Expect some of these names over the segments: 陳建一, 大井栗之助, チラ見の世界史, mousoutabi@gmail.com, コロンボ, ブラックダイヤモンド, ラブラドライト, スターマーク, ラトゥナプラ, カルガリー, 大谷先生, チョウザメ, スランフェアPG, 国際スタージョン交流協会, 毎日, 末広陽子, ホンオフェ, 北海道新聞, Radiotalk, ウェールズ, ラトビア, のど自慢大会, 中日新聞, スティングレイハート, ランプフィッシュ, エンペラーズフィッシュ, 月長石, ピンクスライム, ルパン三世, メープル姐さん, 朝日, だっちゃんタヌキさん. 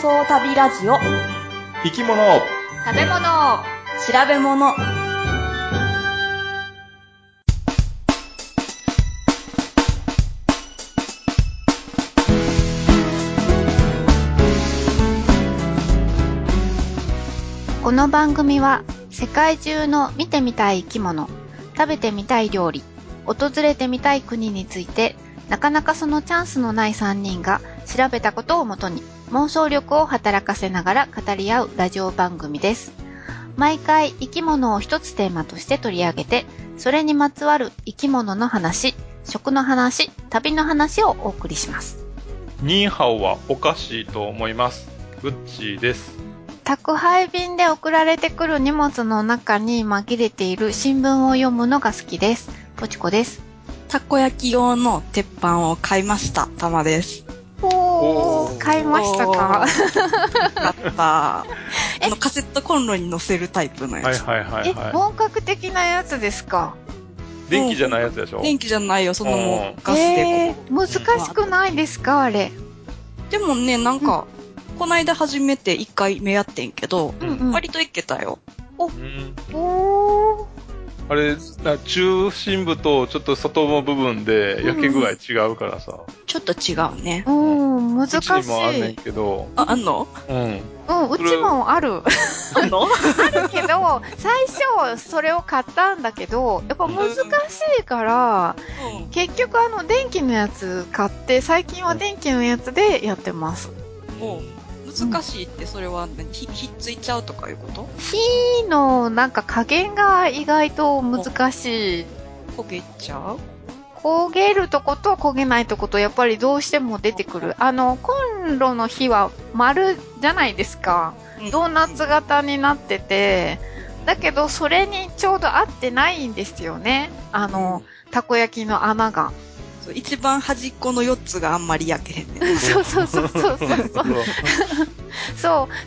想旅ラジオ。生き物、食べ物、調べ物。この番組は世界中の見てみたい生き物、食べてみたい料理、訪れてみたい国について、なかなかそのチャンスのない3人が調べたことをもとに妄想力を働かせながら語り合うラジオ番組です。毎回生き物を一つテーマとして取り上げて、それにまつわる生き物の話、食の話、旅の話をお送りします。ニーハオはおかしいと思います。グッチーです。宅配便で送られてくる荷物の中に紛れている新聞を読むのが好きです。ポチコです。たこ焼き用の鉄板を買いました。たまです。おー、買いましたか。あった。カセットコンロに乗せるタイプのやつ。はいはいはい、はい。本格的なやつですか。電気じゃないやつでしょ。電気じゃないよ、そのもうガスでこう。難しくないですか、あれ。でもね、なんか、こないだ初めて1回目やってんけど、割といけたよ。おー。あれ、中心部とちょっと外の部分で焼け具合違うからさ。ちょっと違うね。難しい。うちもあんねんけど。あ、あんの？うちもある。あんの？あるけど、最初それを買ったんだけど、やっぱ難しいから、結局電気のやつ買って、最近は電気のやつでやってます。難しいってそれはひっついちゃうとかいうこと？火のなんか加減が意外と難しい。焦げちゃう？焦げるとこと焦げないとことやっぱりどうしても出てくる。コンロの火は丸じゃないですか。ドーナツ型になってて、だけどそれにちょうど合ってないんですよね。たこ焼きの穴が。一番端っこの4つがあんまり焼けへんね。そう。そう。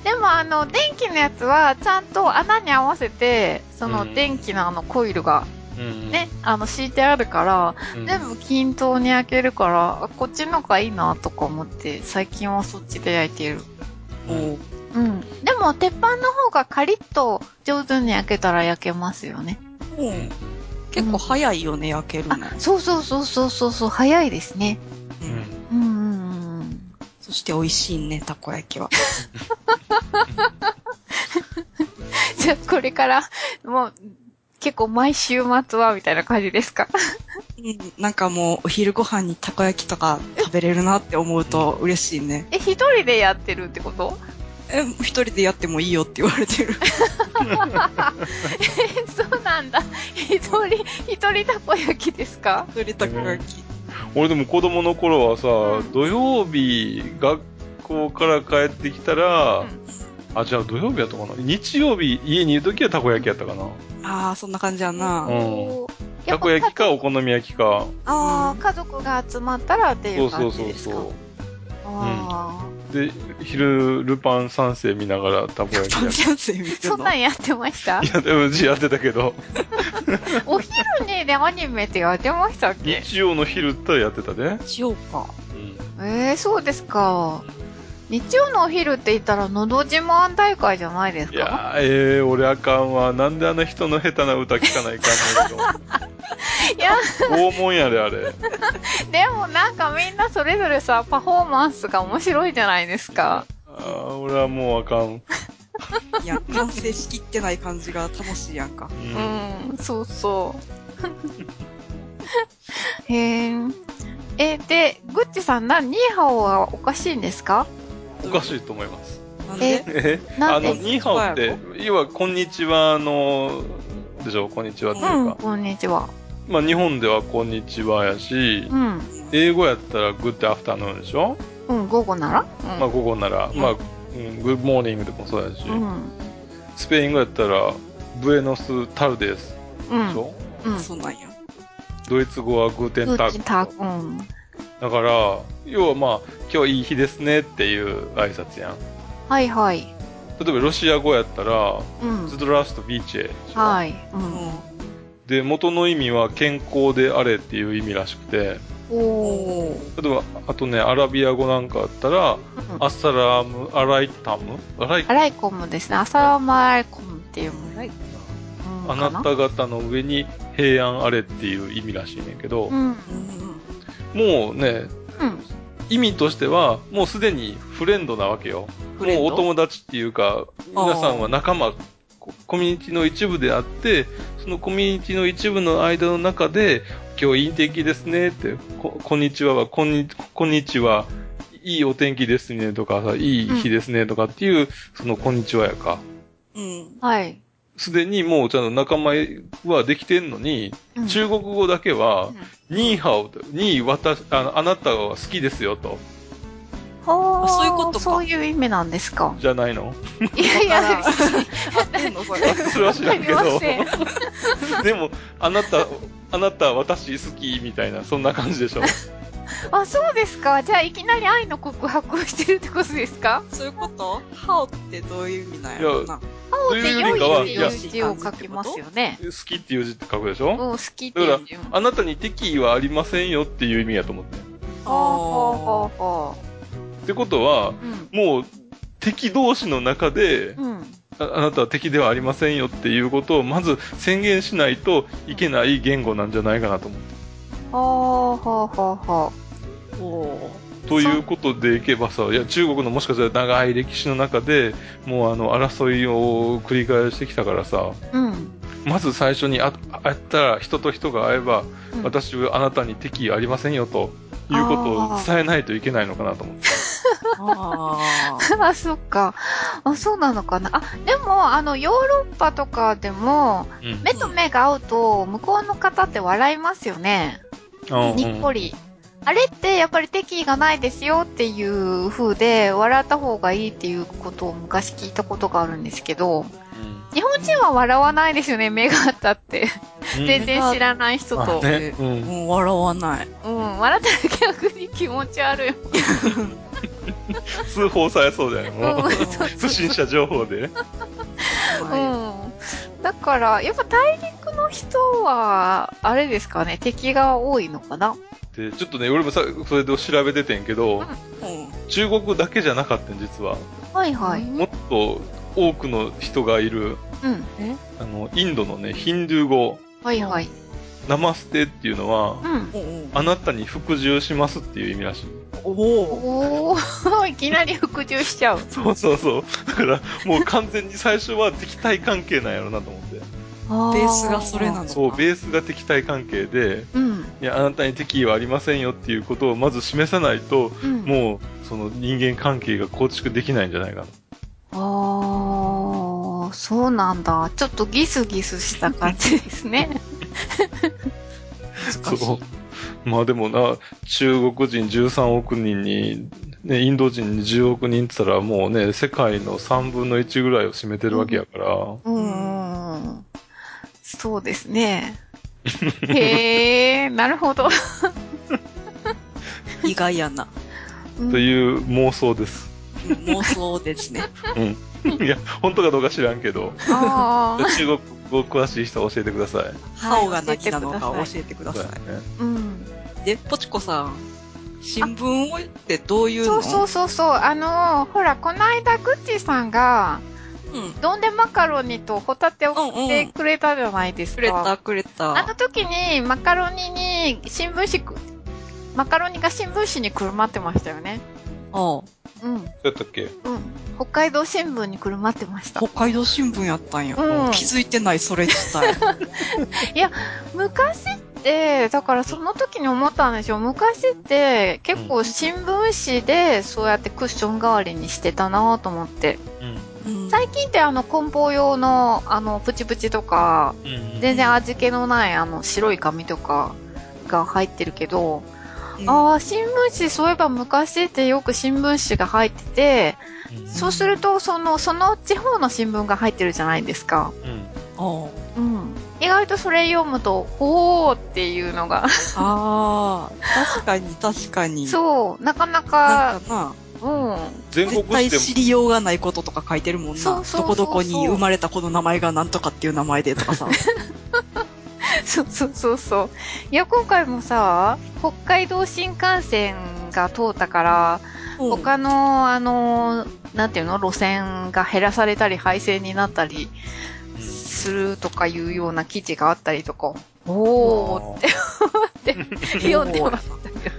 でも電気のやつはちゃんと穴に合わせて、その電気のコイルがね、敷いてあるから、全部均等に焼けるから、こっちのがいいなとか思って、最近はそっちで焼いてる。でも鉄板の方がカリッと上手に焼けたら焼けますよね。結構早いよね、焼けるの。そう、早いですね。そして美味しいね、たこ焼きは。じゃあ、これから、もう、結構毎週末は、みたいな感じですか？なんかもう、お昼ご飯にたこ焼きとか食べれるなって思うと嬉しいね。一人でやってるってこと？一人でやってもいいよって言われてる。そうなんだ。一人たこ焼きですか？一人たこ焼き。俺でも子供の頃はさ、土曜日学校から帰ってきたら、あ、じゃあ土曜日やったかな？日曜日家にいるときはたこ焼きやったかな？ああ、そんな感じやな。たこ焼きかお好み焼きか。ああ、家族が集まったらっていう感じですか？そう。で、昼、ルパン三世見ながらたこ焼きやる。ルパン三世見てるの？そんなんやってました？いや、でもうちやってたけど。お昼にね、アニメってやってましたっけ？日曜の昼ってやってたね。日曜か。そうですか。日曜のお昼って言ったら、のど自慢大会じゃないですか？いや俺あかんわ。なんであんな人の下手な歌聞かないかんの？いや、拷問やで、あれ。でもなんかみんなそれぞれさ、パフォーマンスが面白いじゃないですか。俺はもうあかん。いや、完成しきってない感じが楽しいやんか。そう。へぇ。で、グッチさん、ニーハオはおかしいんですか？おかしいと思います。なんで？ニーハオって、要は、こんにちはの、でしょ、こんにちはっていうか。こんにちは。まあ、日本ではこんにちはやし、英語やったらグッドアフタヌーンでしょ？午後なら？まあ、午後なら、まあ、グッドモーニングでもそうやし、スペイン語やったら、ブエノスタルデスでしょ？そうなんや。ドイツ語はグーテンタック。だから、要はまあ、今日いい日ですねっていう挨拶やん。例えばロシア語やったら、ズドラストビーチェでしょ？で、元の意味は健康であれっていう意味らしくて、お例えばあとねアラビア語なんかあったら、うん、アサラムアライタムアライコムですね。アサラムアライコムっていうもの、はい、あなた方の上に平安あれっていう意味らしいねんけど、うん、もうね、うん、意味としてはもうすでにフレンドなわけよ。もうお友達っていうか皆さんは仲間、コミュニティの一部であって、そのコミュニティの一部の間の中で今日いい天気ですねって こんにちははこんにちは、いいお天気ですねとかさ、いい日ですねとかっていう、うん、そのこんにちはやか、うん、はい。すでにもうちゃんと仲間はできてんのに、うん、中国語だけは、うん、ニーハオに私 あなたは好きですよと。あ、そういうことか。そういう意味なんですか。じゃないの？いやいや、合ってんのそれ。それは知らんけど。でもあなた私好きみたいなそんな感じでしょ。あ、そうですか。じゃあいきなり愛の告白をしてるってことですか？そういうこと？ハオってどういう意味なんやろな。ハオって良いっていう字を書きますよね。好きっていう字って書くでしょ？好きっていう字。だからあなたに敵意はありませんよっていう意味やと思って。ああ。ってことは、うん、もう敵同士の中で、うん、あなたは敵ではありませんよっていうことをまず宣言しないといけない言語なんじゃないかなと思って。ということでいけばさ、いや中国のもしかしたら長い歴史の中でもう争いを繰り返してきたからさ、うん、まず最初に会ったら人と人が会えば、うん、私はあなたに敵ありませんよということを伝えないといけないのかなと思って。あ、そっか。あ、そうなのかな。あ、でもヨーロッパとかでも、うん、目と目が合うと向こうの方って笑いますよね。にっこり。あれってやっぱり敵意がないですよっていう風で笑った方がいいっていうことを昔聞いたことがあるんですけど、うん、日本人は笑わないですよね、目が合ったって。全然知らない人と、ね、うん、笑わない、うん、笑ったら逆に気持ち悪い通報されそうだよね、もう通信者情報で、うん、だからやっぱ大陸の人はあれですかね、敵が多いのかな。でちょっとね俺もさそれで調べててんけど、うんうん、中国だけじゃなかったん実は、はいはい、もっと多くの人がいる、うん、インドのねヒンドゥー語、はいはい、ナマステっていうのは、うん、あなたに服従しますっていう意味らしい。おお、いきなり服従しちゃう。そうそうそう。だからもう完全に最初は敵対関係なんやろなと思って。ベースがそれなのか。そう、ベースが敵対関係で、うん、いやあなたに敵意はありませんよっていうことをまず示さないと、うん、もうその人間関係が構築できないんじゃないかな。ああ、そうなんだ。ちょっとギスギスした感じですね。そう。まあでもな、中国人13億人に、ね、インド人10億人って言ったらもうね、世界の3分の1ぐらいを占めてるわけやから。うん。そうですね。へえ、なるほど。意外やな。という妄想です。妄想ですね。うん。いや、本当かどうか知らんけど。中国語詳しい人は教えてください。ハオが何なのか教えてください。うん。で、ポチコさん、新聞をってどういうの？そう。ほら、この間、グッチさんが、うん、どんでマカロニとホタテを送ってくれたじゃないですか。くれた。あの時に、マカロニが新聞紙にくるまってましたよね。ああ。うん。そうやったっけ？うん。北海道新聞にくるまってました。北海道新聞やったんや。うん、気づいてない、それ自体。いや、昔って、だからその時に思ったんでしょ。昔って、結構新聞紙で、そうやってクッション代わりにしてたなぁと思って。うん、最近って梱包用の、プチプチとか、うん、全然味気のない、白い紙とかが入ってるけど、ああ、新聞紙、そういえば昔ってよく新聞紙が入ってて、うん、そうするとその地方の新聞が入ってるじゃないですか。うん。うん。意外とそれ読むと、おーっていうのが。ああ、確かに。そう、なかなか。うん。絶対知りようがないこととか書いてるもんな。そうそうそうそう。どこどこに生まれたこの名前がなんとかっていう名前でとかさ。そう。いや、今回もさ、北海道新幹線が通ったから、うん、他の、なんていうの、路線が減らされたり、廃線になったりするとかいうような記事があったりとか、おーって思って読んでましたけど。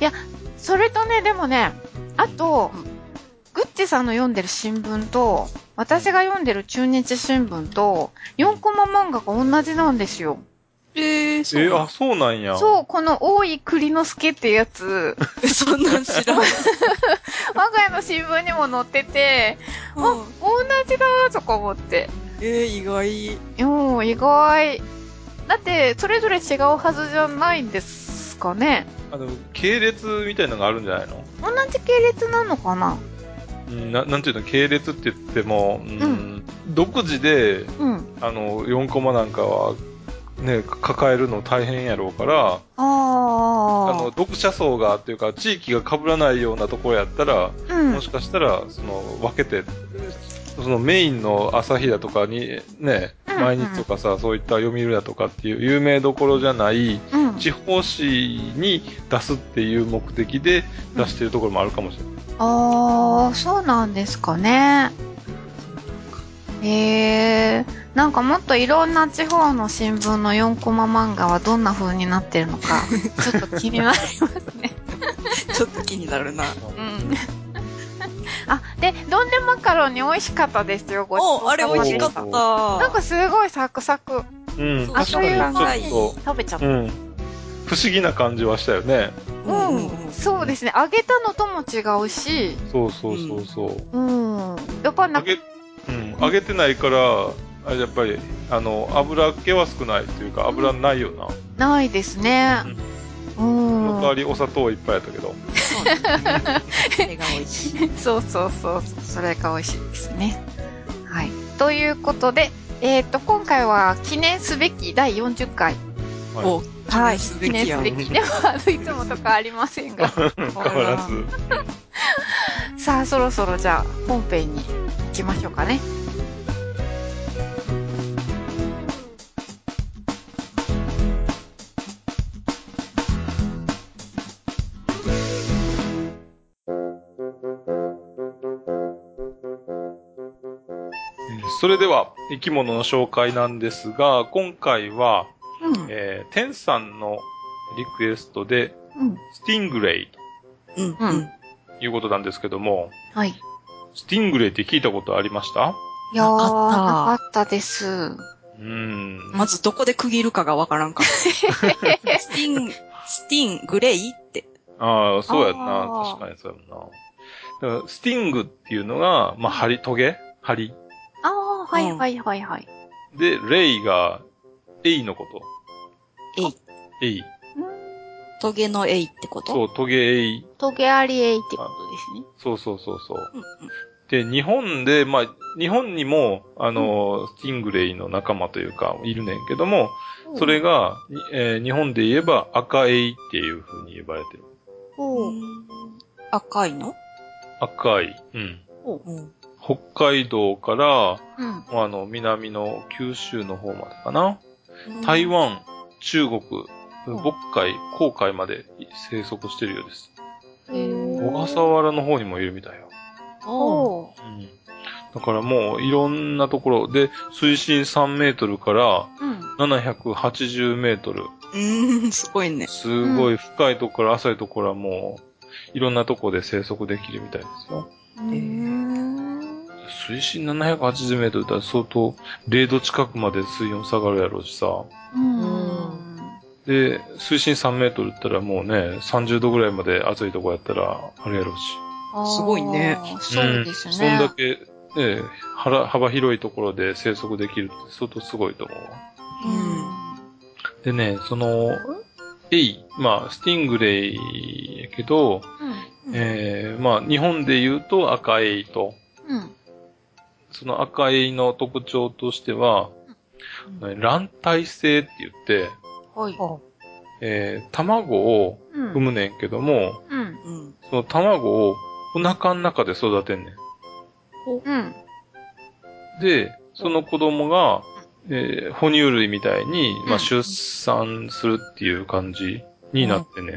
いや、それとね、でもね、あと、グッチさんの読んでる新聞と、私が読んでる中日新聞と、4コマ漫画が同じなんですよ。そう。あ、そうなんや。そう、この大井栗之助ってやつ。そんなん知らん。我が家の新聞にも載ってて、うん、あ、同じだーとか思って。意外。うん、意外。だって、それぞれ違うはずじゃないんですかね。あ、でも、系列みたいなのがあるんじゃないの？同じ系列なのかな？なんていうの、系列って言っても、独自で、4コマなんかは、ね、抱えるの大変やろうから、読者層がというか、地域が被らないようなところやったら、もしかしたら、分けて、そのメインの朝日だとかに、ね、毎日とかさ、そういった読売だとかっていう有名どころじゃない、地方紙に出すっていう目的で出してるところもあるかもしれない。ああ、そうなんですかね。なんかもっといろんな地方の新聞の4コマ漫画はどんな風になってるのか、ちょっと気になりますね。ちょっと気になるな。うん。あ、で、どんでマカロンに美味しかったですよ、ごちそうさまでした。あれ美味しかった。なんかすごいサクサク。うん、あっという間に食べちゃった。不思議な感じはしたよね。そうですね。揚げたのとも違うし。そう。やっぱ揚げてないから、あれやっぱり、油っ気は少ないというか、油ないよな。ないですね。その代わりお砂糖いっぱいやったけど。それが美味しい。そう。それが美味しいですね。はい。ということで、今回は記念すべき第40回。はい、記念すべきではいつもと変わりませんが変わらずさあ、そろそろじゃあ本編に行きましょうかね。それでは生き物の紹介なんですが、今回はテンさんのリクエストで、スティングレイということなんですけども、はい、スティングレイって聞いたことありました？いやー、なかったです。まずどこで区切るかがわからんかった。スティングレイって。ああ、そうやんな。確かにそうやんな。だからスティングっていうのが、まあ、針、トゲ？針。ああ、はい。で、レイが、エイのこと。エイ。トゲのエイってこと？そう、トゲエイ。トゲアリエイってことですね。そう。で、日本で、まあ、日本にも、スティングレイの仲間というか、いるねんけども、それが、日本で言えば赤エイっていう風に呼ばれてる。赤いの？赤い。北海道から、南の九州の方までかな。台湾、中国、渤海、黄海まで生息してるようです。小笠原の方にもいるみたいよ。だからもういろんなところで、水深3メートルから780メートル。すごいね。すごい深いところ、浅いところはもういろんなところで生息できるみたいですよ。水深780メートルだと相当0度近くまで水温下がるやろうしさ。で、水深3メートルだったらもうね、30度ぐらいまで暑いとこやったらあれやろうし。すごいね。そうですね。そんだけ、幅広いところで生息できるって相当すごいと思うわ。でね、スティングレイやけど、日本で言うと赤エイと、その赤エイの特徴としては、卵体性って言って、卵を産むねんけども、その卵をお腹の中で育てんねん。で、その子供が、哺乳類みたいに、まあ、出産するっていう感じになってね。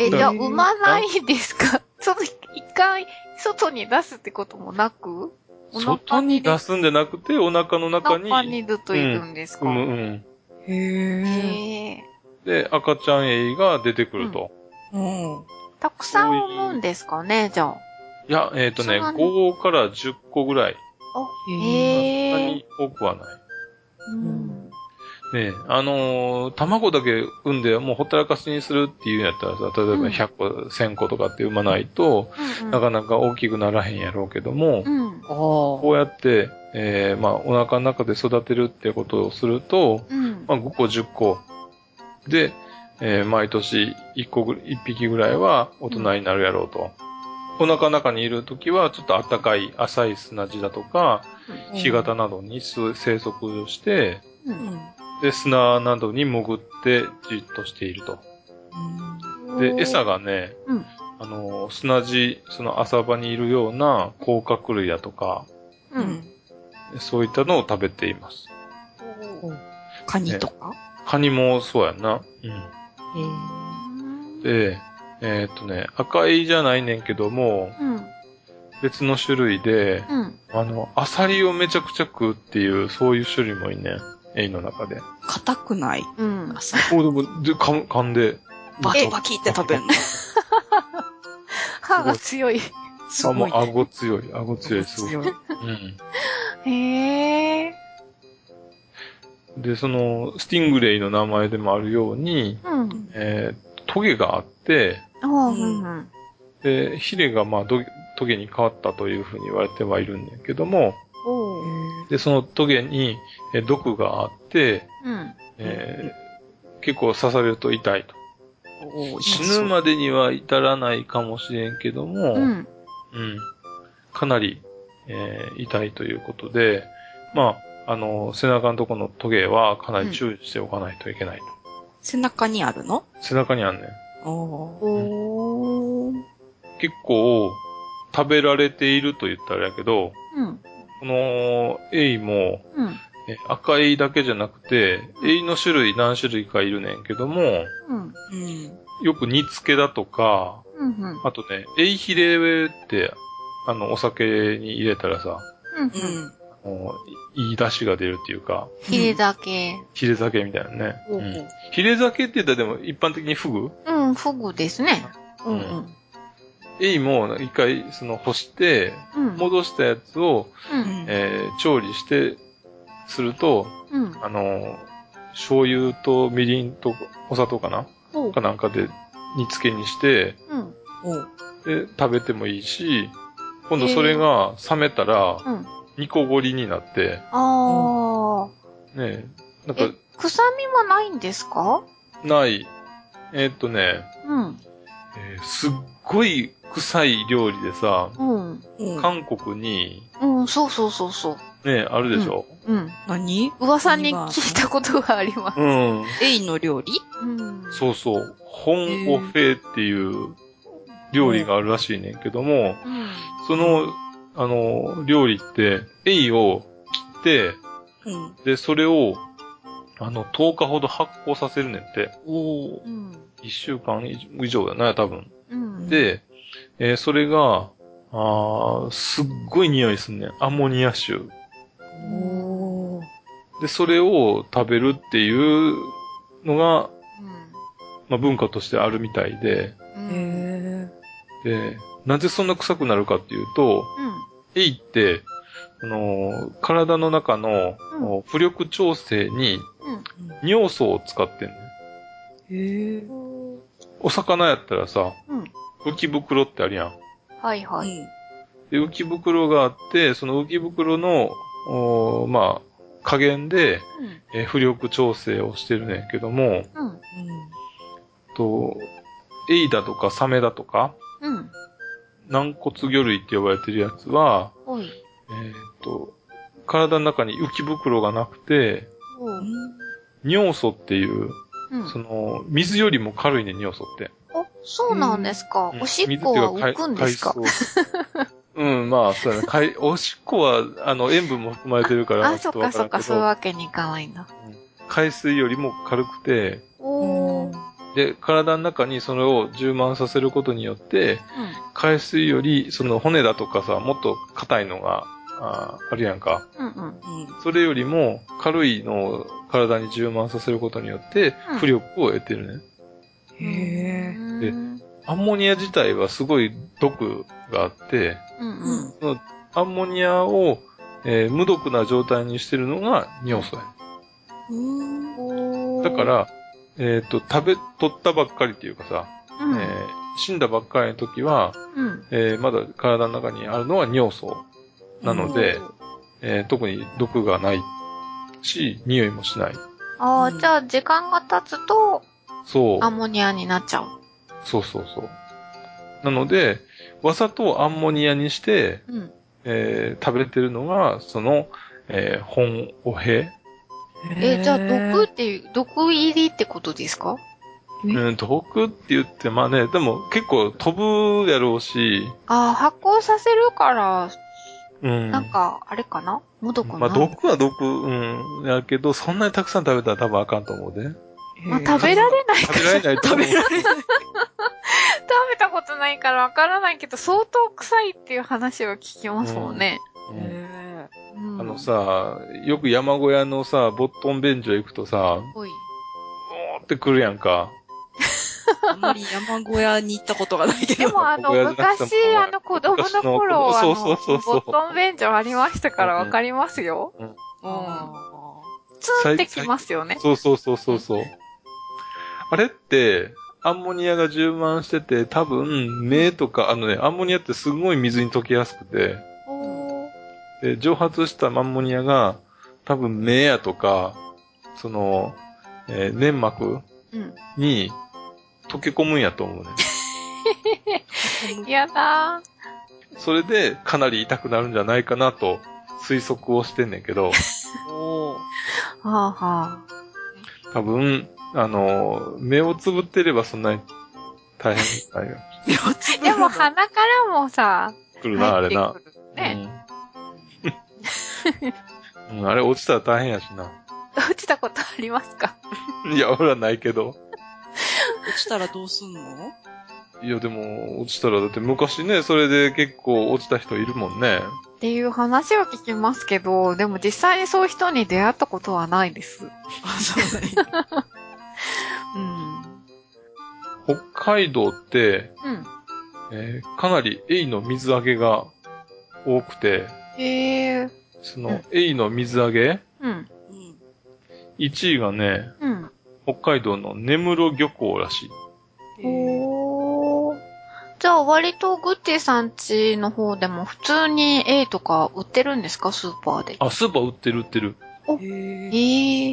え、じゃあ産まないんですか？その一回外に出すってこともなく？外に出すんじゃなくて、お腹の中に。お腹にずっといるんですか？うん。うん、へー。で、赤ちゃんエイが出てくると。うん。うん、たくさん産むんですかね、じゃあ。いや、ね、5から10個ぐらい。あ、へぇー。そんなに多くはない。うん。ねえ、卵だけ産んでもうほったらかしにするっていうんやったらさ、例えば100個、うん、1000個とかって産まないと、うんうん、なかなか大きくならへんやろうけども、うん、こうやって、まあ、お腹の中で育てるってことをすると、うん、まあ、5個、10個で、毎年1匹ぐらいは大人になるやろうと。うん、お腹の中にいるときは、ちょっと暖かい浅い砂地だとか、干潟などに生息して、うんで、砂などに潜ってじっとしていると。で、餌がね、うん、砂地、その浅場にいるような甲殻類だとか、うん、そういったのを食べています。カニとか、ね、カニもそうやな。うん、で、赤いじゃないねんけども、うん、別の種類で、うん、アサリをめちゃくちゃ食うっていう、そういう種類もいいね。エイの中で。硬くない？うん。あ、そう。お、でも、噛んで。バキって食べるの。歯が強い。すごい、ね。あ、もう顎強い、すごい。うん。へぇー。で、その、スティングレイの名前でもあるように、うん、トゲがあって、うん、で、ヒレが、まあ、トゲに変わったというふうに言われてはいるんだけども、で、そのトゲに毒があって、うん結構刺されると痛いと。死ぬまでには至らないかもしれんけども、うんうん、かなり、痛いということで、まあ、背中のところのトゲはかなり注意しておかないといけないと。うん、背中にあるの？背中にあるね。おー、うん、結構、食べられていると言ったらやけど、うんこのエイも、うん、赤エイだけじゃなくて、エイの種類何種類かいるねんけども、うんうん、よく煮付けだとか、うんうん、あとね、エイヒレって、お酒に入れたらさ、うんうん、いい出汁が出るっていうか、ヒレ酒。ヒレ酒みたいなね。うんうん、ヒレ酒って言ったらでも一般的にフグ？うん、フグですね。うんうんエイも一回その干して、戻したやつを、うん調理して、すると、うん、醤油とみりんとお砂糖かな？かなんかで煮付けにして、うん、で、食べてもいいし、今度それが冷めたら、煮こごりになって、ねえ、なんか、臭みもないんですか？ない。うんすっごい臭い料理でさ、うんうん、韓国に、うん、そう。ねあるでしょ、うん、うん。何？噂に聞いたことがあります。うん。エイの料理？うん。そうそう。ホンオフェっていう料理があるらしいねんけども、うん、その、料理って、エイを切って、うん、で、それを、10日ほど発酵させるねんって。おー。うん一週間以上だな、多分。うん、で、それが、すっごい匂いすんね。アンモニア臭。おー。で、それを食べるっていうのが、うん、まあ、文化としてあるみたいで、で、なぜそんな臭くなるかっていうと、エイって、体の中の、うん、浮力調整に、うん、尿素を使ってんね。お魚やったらさ、うん、浮き袋ってあるやん。はいはい。で浮き袋があって、その浮き袋の、まあ、加減で、うん浮力調整をしてるねんけども、うんうん、とエイだとかサメだとか、うん、軟骨魚類って呼ばれてるやつは、体の中に浮き袋がなくて、うん、尿素っていう、その、水よりも軽いね、尿素って。あ、そうなんですか。おしっこは浮くんですか？うん、まあ、そうだね。おしっこは、塩分も含まれてるから。あ、そっかそっか、そういうわけにいかないんだ。海水よりも軽くて、で、体の中にそれを充満させることによって、うん、海水より、その骨だとかさ、もっと硬いのが、あるやんか、うんうん。それよりも軽いのを体に充満させることによって、浮力を得てるね。うん、へー。で、アンモニア自体はすごい毒があって、うんうん、そのアンモニアを、無毒な状態にしてるのが尿素や。だから、取ったばっかりっていうかさ、うん死んだばっかりの時は、うんまだ体の中にあるのは尿素なので、特に毒がないし、匂いもしない。ああ、じゃあ時間が経つと、そう。アンモニアになっちゃう。そうそうそう。なので、わざとアンモニアにして、うん食べれてるのが、その、本おへ。じゃあ、毒っていう、毒入りってことですか？うん、毒って言って、まあね、でも結構飛ぶやろうし。ああ、発酵させるから、うん、なんか、あれかな？無毒な。まあ、毒は毒、うん、やけど、そんなにたくさん食べたら多分あかんと思うで。まあ、食べられないから。食べられない。食べたことないからわからないけど、相当臭いっていう話は聞きますもんね。うんうんさ、よく山小屋のさ、ボットン便所行くとさ、おい。おーって来るやんか。あんまり山小屋に行ったことがないけど。でも昔、子供の頃は、ボットン便所ありましたからわかりますよ。うん。うん。ツンってきますよね。そうそうそうそうそう。あれって、アンモニアが充満してて、多分、目とか、アンモニアってすごい水に溶けやすくて、で蒸発したアンモニアが多分目やとかその、粘膜に溶け込むんやと思うね。やだー。それでかなり痛くなるんじゃないかなと推測をしてんねんけど。おー。はあはあ。多分目をつぶってればそんなに大変じゃないよ。目をつぶる。でも鼻からもさ来るなあれな。ね。うんうん、あれ落ちたら大変やしな。落ちたことありますか？いや、俺はないけど。落ちたらどうすんの？いや、でも、落ちたら、だって昔ね、それで結構落ちた人いるもんね。っていう話は聞きますけど、でも実際にそういう人に出会ったことはないです。あ、そうね。うん。北海道って、うんかなりエイの水揚げが多くて、その、エイの水揚げ、うん、1位がね、うん、北海道の根室漁港らしい。おー。じゃあ割とグッティさん家の方でも普通にエイとか売ってるんですか？スーパーで。あ、スーパー売ってる売ってる。お、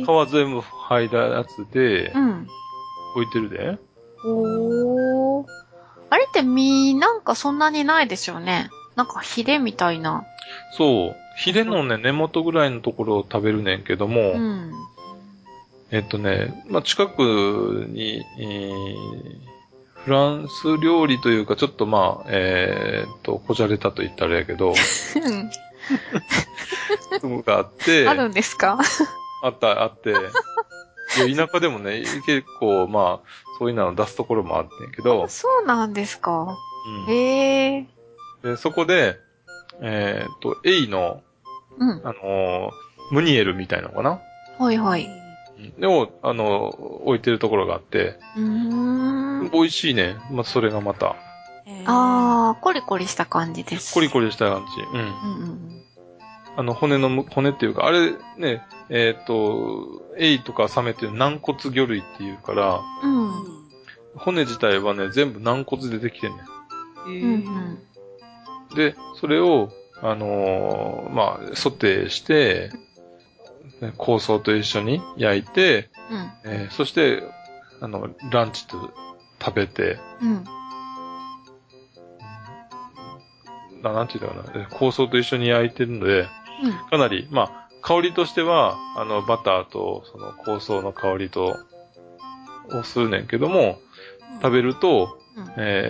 川全部剥いだやつで、うん、置いてるで。おー。あれってなんかそんなにないですよね。なんかヒレみたいな。そう。ヒレのね、根元ぐらいのところを食べるねんけども、うん、まあ、近くに、フランス料理というか、ちょっとまあ、こじゃれたと言ったらあれやけど、うん。があって、あるんですか？あって、いや、田舎でもね、結構まあ、そういうの出すところもあってんけど、そうなんですか。うん、で、そこで、エイの、うん、ムニエルみたいなのかな？はいはい。を、置いてるところがあって。美味しいね。まあ、それがまた。コリコリした感じです。コリコリした感じ。うん。うんうん、骨っていうか、あれね、エイとかサメっていう軟骨魚類っていうから、うん、骨自体はね、全部軟骨でできてんね。うんで、それを、まあ、ソテーして、香草と一緒に焼いて、うんそして、ランチと食べて、うん、なんて言ったかな、香草と一緒に焼いてるので、うん、かなり、まあ、香りとしては、バターと、その香草の香りと、をするねんけども、食べると、うん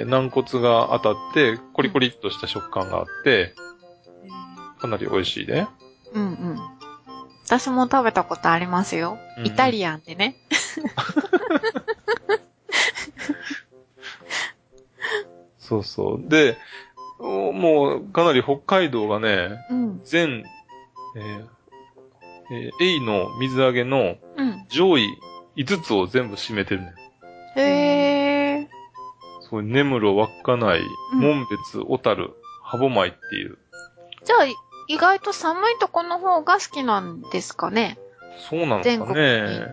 軟骨が当たってコリコリっとした食感があって、かなり美味しいね。うんうん。私も食べたことありますよ。うん、イタリアンでね。そうそう。で、もうかなり北海道がね、うん、全、エイの水揚げの上位5つを全部占めてるね。うん、へー。そう、根室、稚内、紋別、小樽、歯舞っていう。じゃあ、意外と寒いとこの方が好きなんですかね。そうなのかね。全国に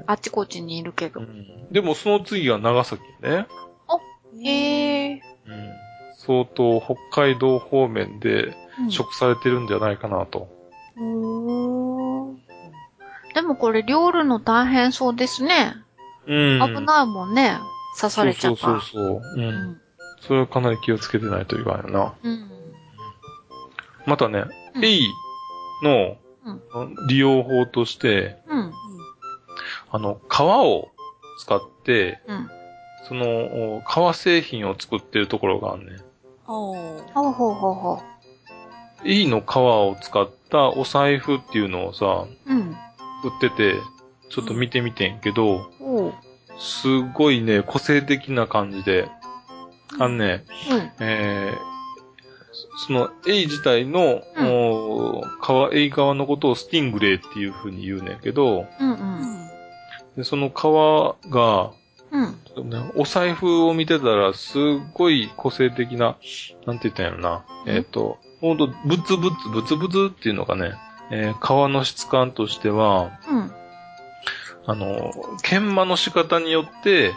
あちこちにいるけど。うん、でもその次が長崎ね。あ、へー。うん、相当北海道方面で食されてるんじゃないかなと。うん、でもこれ料理の大変そうですね。うん、危ないもんね。刺されちゃった。そうそうそう、うんうん。それはかなり気をつけてないといけないな。うん、またね、うん、エイの利用法として、うん、皮を使って、うんその、革製品を作ってるところがあるね。ほうほうほうほう。エイの革を使ったお財布っていうのをさ、うん、売ってて、ちょっと見てみてんけど、うん、すごいね、個性的な感じで、うん、うんそのエイ自体の、うん、エイ革のことをスティングレイっていう風に言うねんけど、うんうん、でその革が、うん、お財布を見てたら、すっごい個性的な、なんて言ったんやろな。ほんと、ブツブツっていうのがね、革の質感としては、うん、研磨の仕方によって、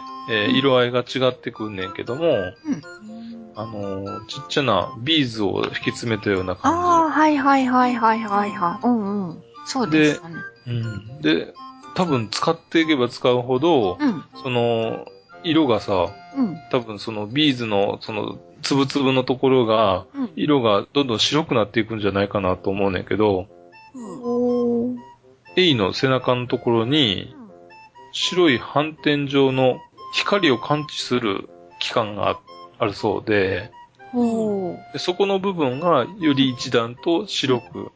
色合いが違ってくんねんけども、うん、ちっちゃなビーズを引き詰めたような感じ。ああ、はい。うんうん。そうですよね。うん。で、多分使っていけば使うほど、うん、その、色がさ、うん、多分そのビーズのその、つぶつぶのところが、うん、色がどんどん白くなっていくんじゃないかなと思うねんけど、うん、エイの背中のところに、白い斑点状の光を感知する器官があるそうで、うん、でそこの部分がより一段と白く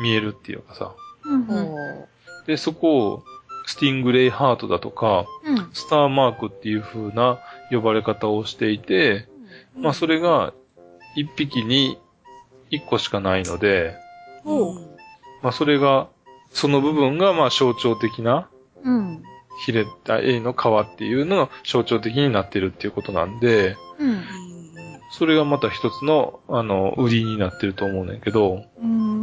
見えるっていうかさ、うんうんで、そこを、スティングレイハートだとか、うん、スターマークっていう風な呼ばれ方をしていて、うん、まあそれが、一匹に一個しかないので、うん、まあそれが、その部分がまあ象徴的な、ヒレタエイの皮っていうのが象徴的になってるっていうことなんで、うん、それがまた一つの、売りになってると思うねんけど、うん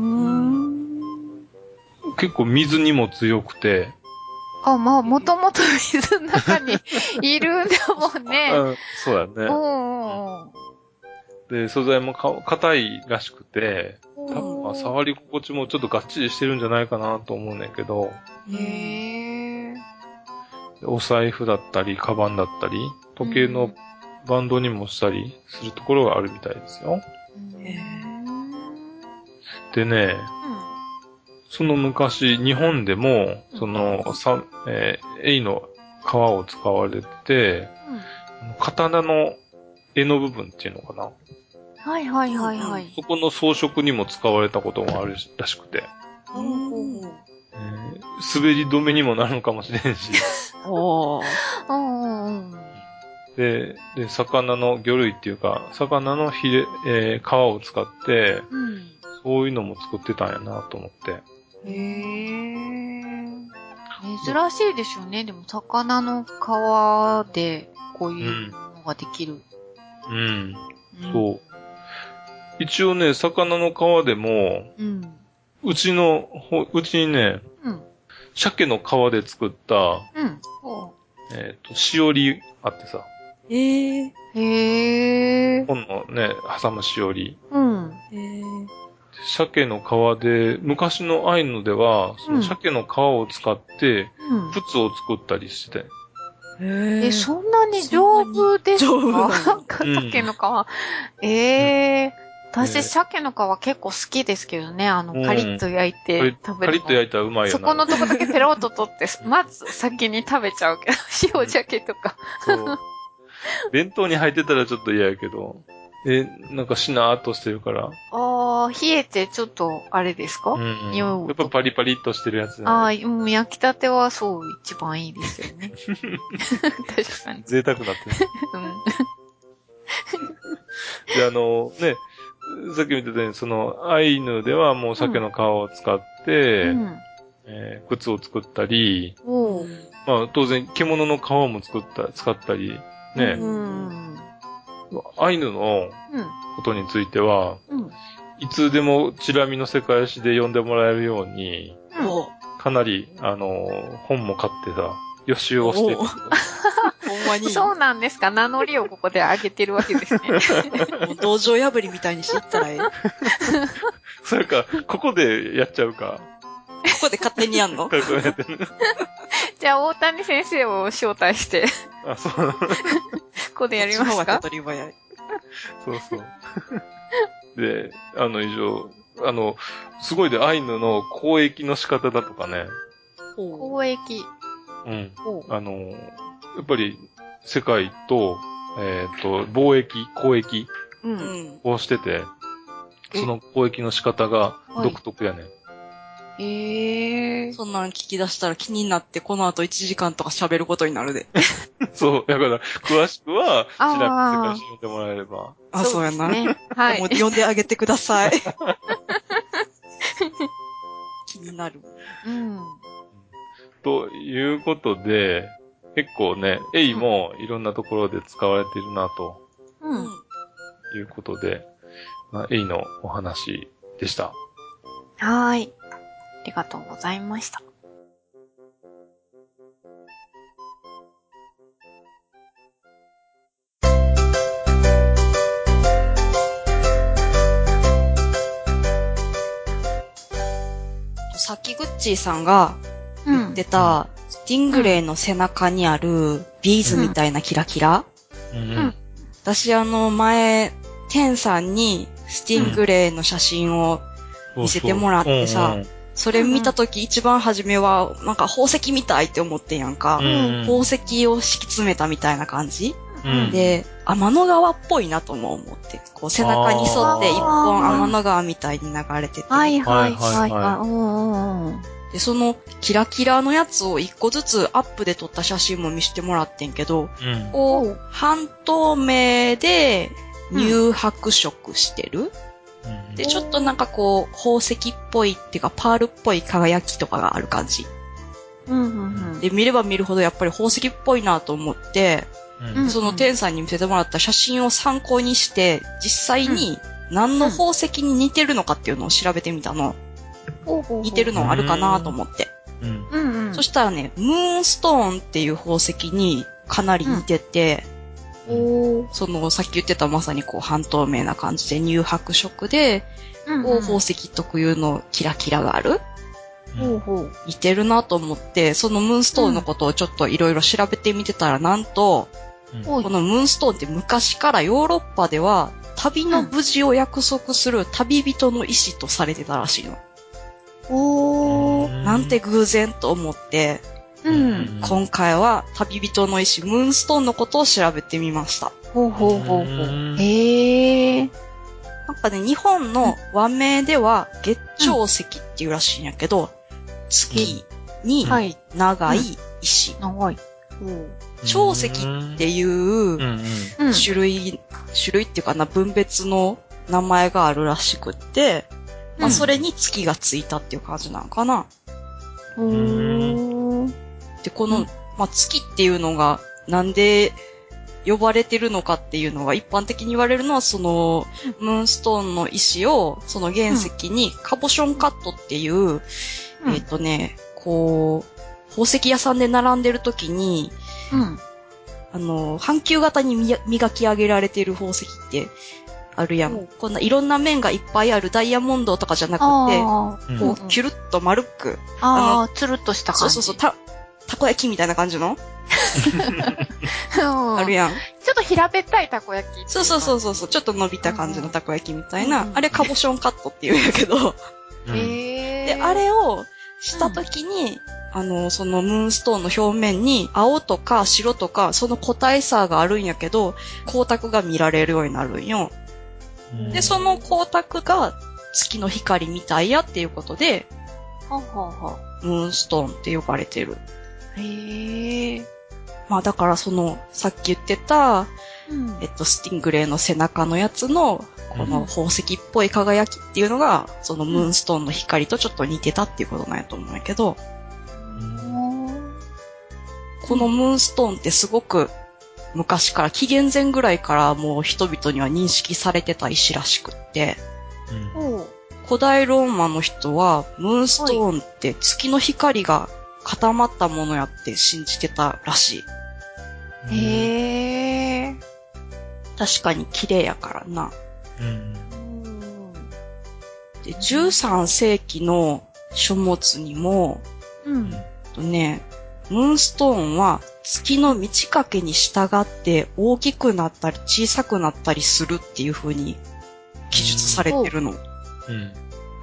結構水にも強くて。あ、まあ、もともと水の中にいるんだもんね。そうだね。で、素材も硬いらしくて、多分まあ触り心地もちょっとがっちりしてるんじゃないかなと思うねんけど。へぇー。お財布だったり、カバンだったり、時計のバンドにもしたりするところがあるみたいですよ。へぇー。でね、その昔、日本でも、その、エイの皮を使われて、うん、刀の柄の部分っていうのかな。はい。そこの装飾にも使われたこともあるらしくて。滑り止めにもなるのかもしれんし。で、魚の魚類っていうか、魚のヒレ、皮を使って、うん、そういうのも作ってたんやなと思って。へぇー。珍しいでしょうね。でも、魚の皮で、こういうのができる。うん。そう。一応ね、魚の皮でも、うちにね、鮭の皮で作った、しおりあってさ。本のね、挟むしおり。うん。鮭の皮で、昔のアイヌでは、その鮭の皮を使って、靴を作ったりして。そんなに丈夫ですか鮭の皮。私、鮭の皮結構好きですけどね、カリッと焼いて食べる。カリッと焼いたらうまいよね。そこのとこだけペロッと取って、まず先に食べちゃうけど、塩鮭とか。弁当に入ってたらちょっと嫌やけど。なんかしなーっとしてるから。ああ、冷えてちょっと、あれですか、うんうん、やっぱパリパリっとしてるやつ、ね、ああ、もう焼きたてはそう、一番いいですよね。確かに。贅沢だって、ね。うん。で、ね、さっき見てたように、アイヌではもう鮭の皮を使って、うん靴を作ったり、まあ当然獣の皮も使ったり、ね。うんアイヌのことについては、うん、いつでもチラ見の世界史で呼んでもらえるように、うん、かなり、本も買ってさ、予習をしていく。そうなんですか。名乗りをここで上げてるわけですね。もう道場破りみたいにしていったらいい。それか、ここでやっちゃうか。ここで勝手にやんの？じゃあ、大谷先生を招待して。あ、そうなの。ここでやりますか？そうそう。で、以上、すごいで、アイヌの交易の仕方だとかね。交易。うん。やっぱり、世界と、貿易、交易をしてて、うん、その交易の仕方が独特やね。はいそんなん聞き出したら気になって、この後1時間とか喋ることになるで。そう、だから、詳しくは、チラッと世界史読んでもらえれば。あ、そうやな。ね、はい。もう読んであげてください。気になる。うん。ということで、結構ね、エイもいろんなところで使われているな、と。うん。いうことで、まあ、エイのお話でした。はい。ありがとうございました。さっきグッチーさんが言ってた、うん、スティングレイの背中にあるビーズみたいなキラキラ、うんうん、私前テンさんにスティングレイの写真を見せてもらってさ、うんそれ見たとき一番初めは、なんか宝石みたいって思ってんやんか。うん、宝石を敷き詰めたみたいな感じ、うん、で、天の川っぽいなとも思って。こう背中に沿って一本天の川みたいに流れてて。はいはいはいはい。で、そのキラキラのやつを一個ずつアップで撮った写真も見せてもらってんけど、うん、こう、半透明で乳白色してる。うんで、ちょっとなんかこう、宝石っぽいっていうか、パールっぽい輝きとかがある感じ。うんうんうん、で、見れば見るほどやっぱり宝石っぽいなと思って、うん、その天さんに見せてもらった写真を参考にして、実際に何の宝石に似てるのかっていうのを調べてみたの。うん、似てるのあるかなと思って、うんうんうん。そしたらね、ムーンストーンっていう宝石にかなり似てて、うんさっき言ってたまさにこう半透明な感じで乳白色で、うんうん、宝石特有のキラキラがある、うん、似てるなと思ってそのムーンストーンのことをちょっといろいろ調べてみてたらなんと、うん、このムーンストーンって昔からヨーロッパでは旅の無事を約束する旅人の石とされてたらしいの、うん、なんて偶然と思ってうん、今回は旅人の石ムーンストーンのことを調べてみました。ほうほうほうほう。へえ。なんかね日本の和名では月長石っていうらしいんやけど、うん、月に長い石。うんはいうん、長い。長石っていう、うん、種類っていうかな分別の名前があるらしくって、うん、まあそれに月がついたっていう感じなのかな。で、この、まあ、月っていうのが、なんで呼ばれてるのかっていうのが、一般的に言われるのは、その、ムーンストーンの石を、その原石に、カボションカットっていう、うん、こう、宝石屋さんで並んでる時に、うん、半球型に磨き上げられてる宝石って、あるやん、うん。こんないろんな面がいっぱいあるダイヤモンドとかじゃなくて、こう、キュルッと丸く、つるっとした感じ。そうそうそう。たこ焼きみたいな感じのあるやん。ちょっと平べったいたこ焼き。そうそうそうそう。ちょっと伸びた感じのたこ焼きみたいな。うん、あれカボションカットって言うんやけど。で、あれをしたときに、そのムーンストーンの表面に青とか白とかその個体差があるんやけど、光沢が見られるようになるんよ。で、その光沢が月の光みたいやっていうことで、はあはあ、ムーンストーンって呼ばれてる。へえ。まあだからその、さっき言ってた、うん、スティングレイの背中のやつの、この宝石っぽい輝きっていうのが、そのムーンストーンの光とちょっと似てたっていうことなんやと思うんやけど、うん、このムーンストーンってすごく昔から、紀元前ぐらいからもう人々には認識されてた石らしくって、うん、古代ローマの人はムーンストーンって月の光が固まったものやって信じてたらしい。へえ。確かに綺麗やからな。うん、で13世紀の書物にも、うん、ムーンストーンは月の満ち欠けに従って大きくなったり小さくなったりするっていう風に記述されてるの。う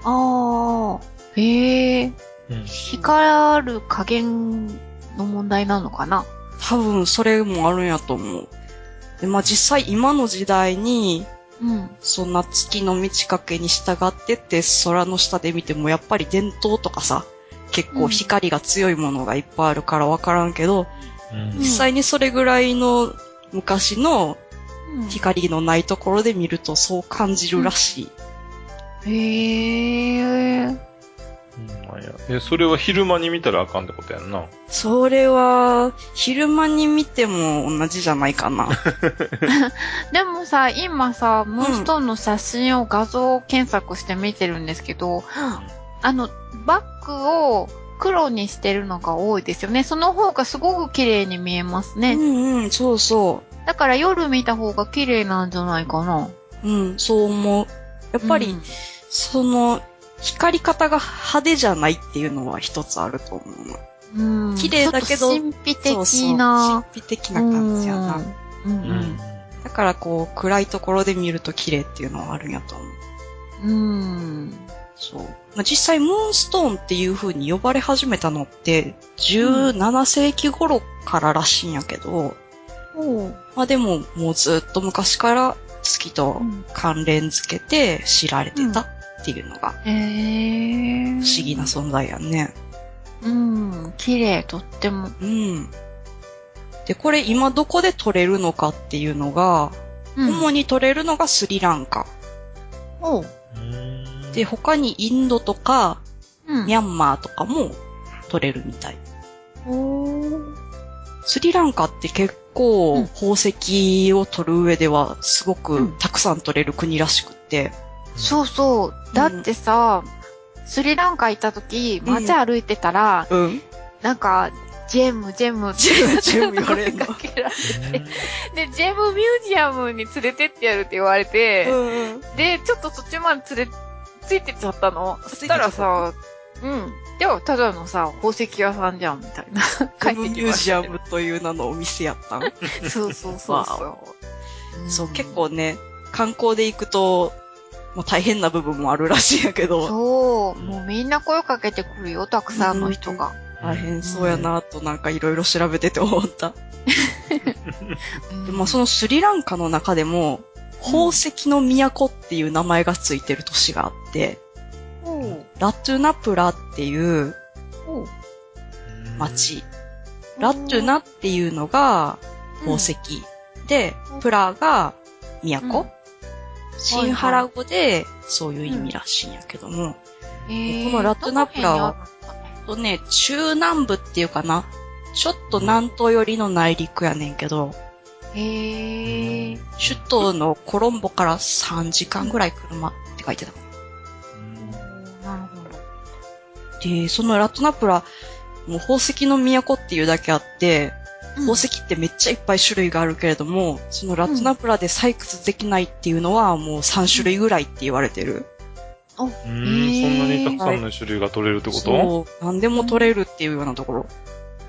ん、ああ、へえ、うん。光る加減の問題なのかな。多分それもあるんやと思う。で、まあ実際今の時代に。うん、そんな月の満ち欠けに従ってって空の下で見てもやっぱり伝統とかさ、結構光が強いものがいっぱいあるからわからんけど、うん、実際にそれぐらいの昔の光のないところで見るとそう感じるらしい。へ、うんうん、それは昼間に見たらあかんってことやんな。それは昼間に見ても同じじゃないかな。でもさ、今さ、ムーンストーンの写真を画像検索して見てるんですけど、うん、バッグを黒にしてるのが多いですよね。その方がすごく綺麗に見えますね。うんうん、そうそう。だから夜見た方が綺麗なんじゃないかな。うん、そう思う。やっぱり、うん、光り方が派手じゃないっていうのは一つあると思う。うん。綺麗だけど、神秘的な。神秘的な感じやな。うん。うん、だからこう、暗いところで見ると綺麗っていうのはあるんやと思う。そう。まあ、実際、ムーンストーンっていう風に呼ばれ始めたのって、17世紀頃かららしいんやけど、うん、まあでも、もうずっと昔から月と関連付けて知られてた。っていうのが不思議な存在やね。うん、綺麗、とっても。うん。で、これ今どこで取れるのかっていうのが、うん、主に取れるのがスリランカ。おう。で、他にインドとか、うん、ミャンマーとかも取れるみたい。スリランカって結構、うん、宝石を取る上ではすごくたくさん取れる国らしくって。そうそう。だってさ、スリランカ行った時、街歩いてたら、うん、なんか、ジェム言われるの。で、ジェムミュージアムに連れてってやるって言われて、うん、で、ちょっとそっちまでついてっちゃったの。そしたらさ、うん。でも、ただのさ、宝石屋さんじゃん、みたいな。ジェムミュージアムという名のお店やったん。そうそうそうそう、うん。そう、結構ね、観光で行くと、もう大変な部分もあるらしいんやけど。そう。もうみんな声かけてくるよ、たくさんの人が。大変そうやなと、なんかいろいろ調べてて思った。でもそのスリランカの中でも、宝石の都っていう名前がついてる都市があって、うん、ラトゥナプラっていう町。ラトゥナっていうのが宝石、うん、で、プラが都。うん、シンハラ語でそういう意味らしいんやけども、このラトゥナプラは、中南部っていうかな、ちょっと南東寄りの内陸やねんけど、首都のコロンボから3時間ぐらい車って書いてたかな。なるほど。で、そのラトゥナプラ、もう宝石の都っていうだけあって、宝石ってめっちゃいっぱい種類があるけれども、そのラトゥナプラで採掘できないっていうのはもう3種類ぐらいって言われてる。うん、そんなにたくさんの種類が取れるってこと？そう、何でも取れるっていうようなところ。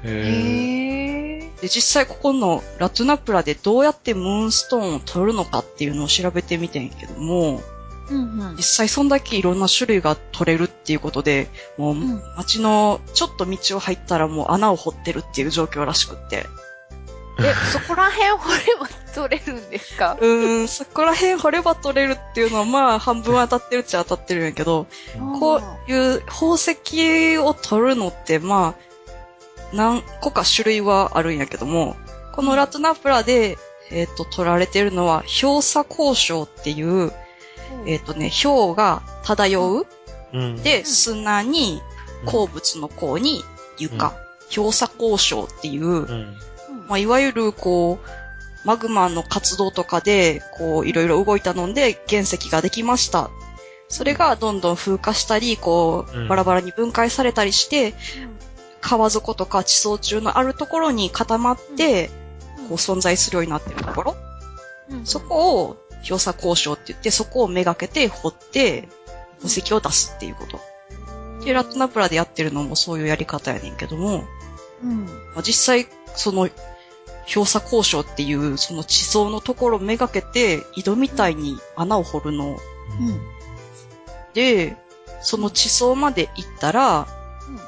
で、実際ここのラトゥナプラでどうやってムーンストーンを取るのかっていうのを調べてみてんけども、うんうん、実際そんだけいろんな種類が取れるっていうことで、もう街のちょっと道を入ったらもう穴を掘ってるっていう状況らしくって。え、そこら辺掘れば取れるんですか？そこら辺掘れば取れるっていうのはまあ半分当たってるっちゃ当たってるんやけど、こういう宝石を取るのってまあ何個か種類はあるんやけども、このラトナプラで、取られてるのは氷砂鉱床っていう、氷が漂う、うん、で砂に鉱物の鉱に床、うん、氷砂鉱床っていう、うんまあ、いわゆるこうマグマの活動とかでこういろいろ動いたので原石ができました。それがどんどん風化したりこうバラバラに分解されたりして、うん、川底とか地層中のあるところに固まって、うん、こう存在するようになってるところ、うん、そこを氷砂鉱床って言ってそこをめがけて掘って宝石を出すっていうこと。でラトナプラでやってるのもそういうやり方やねんけども、うん、実際その氷砂鉱床っていうその地層のところをめがけて井戸みたいに穴を掘るの、うん、でその地層まで行ったら、うん、も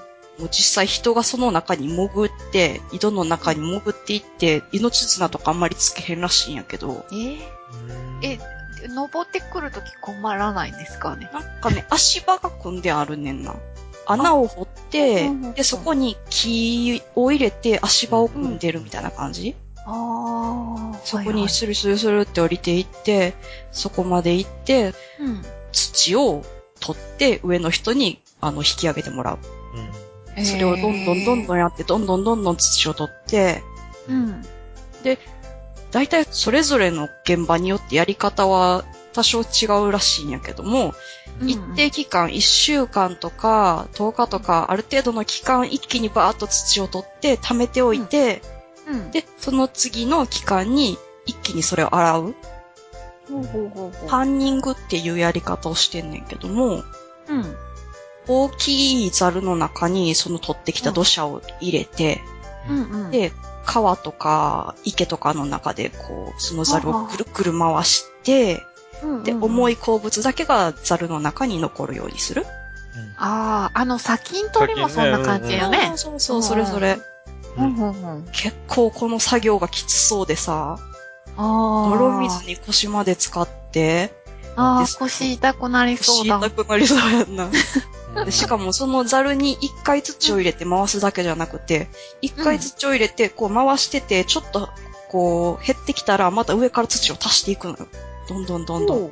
う実際人がその中に潜って井戸の中に潜っていって命綱とかあんまりつけへんらしいんやけど登ってくるとき困らないんですかね？なんかね足場が組んであるねんな。穴を掘って、で、そこに木を入れて足場を組んでるみたいな感じ、うん、あそこにスルスルスルって降りていって、そこまで行って、うん、土を取って上の人に引き上げてもらう、うん。それをどんどんどんどんやって、どんどんどんどん土を取って、うん、で、だいたいそれぞれの現場によってやり方は多少違うらしいんやけども、一定期間、1週間とか10日とかある程度の期間一気にバーッと土を取って溜めておいて、うんうん、でその次の期間に一気にそれを洗う、パンニングっていうやり方をしてんねんけども、うん、大きいザルの中にその取ってきた土砂を入れて、うん、で川とか池とかの中でこうそのザルをくるくる回してで、うんうんうん、重い鉱物だけがザルの中に残るようにする。うん、ああ、砂金取りもそんな感じよね。そうそう、それそれ、うんうんうん。結構この作業がきつそうでさ、泥水に腰まで使って、腰痛くなりそうだ。腰痛くなりそうやんな。でしかもそのザルに一回土を入れて回すだけじゃなくて、一回土を入れてこう回してて、ちょっとこう減ってきたらまた上から土を足していくのよ。どんどんどんどん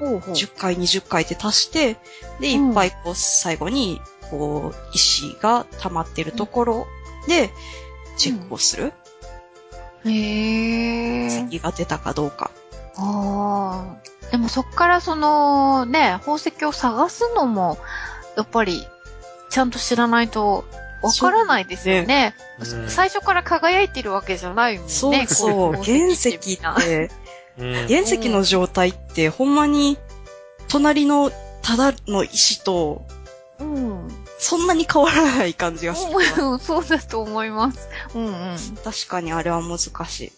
10回20回って足してでいっぱいこう最後にこう石が溜まってるところでチェックをする。へー。石が出たかどうか。ああ。でもそっからそのね宝石を探すのもやっぱりちゃんと知らないと。わからないですよね、うん。最初から輝いてるわけじゃないもんね。そうそう。原石って、原石の状態ってほんまに隣のただの石と、うん、そんなに変わらない感じがする、うん。そうだと思います。うんうん。確かにあれは難しい。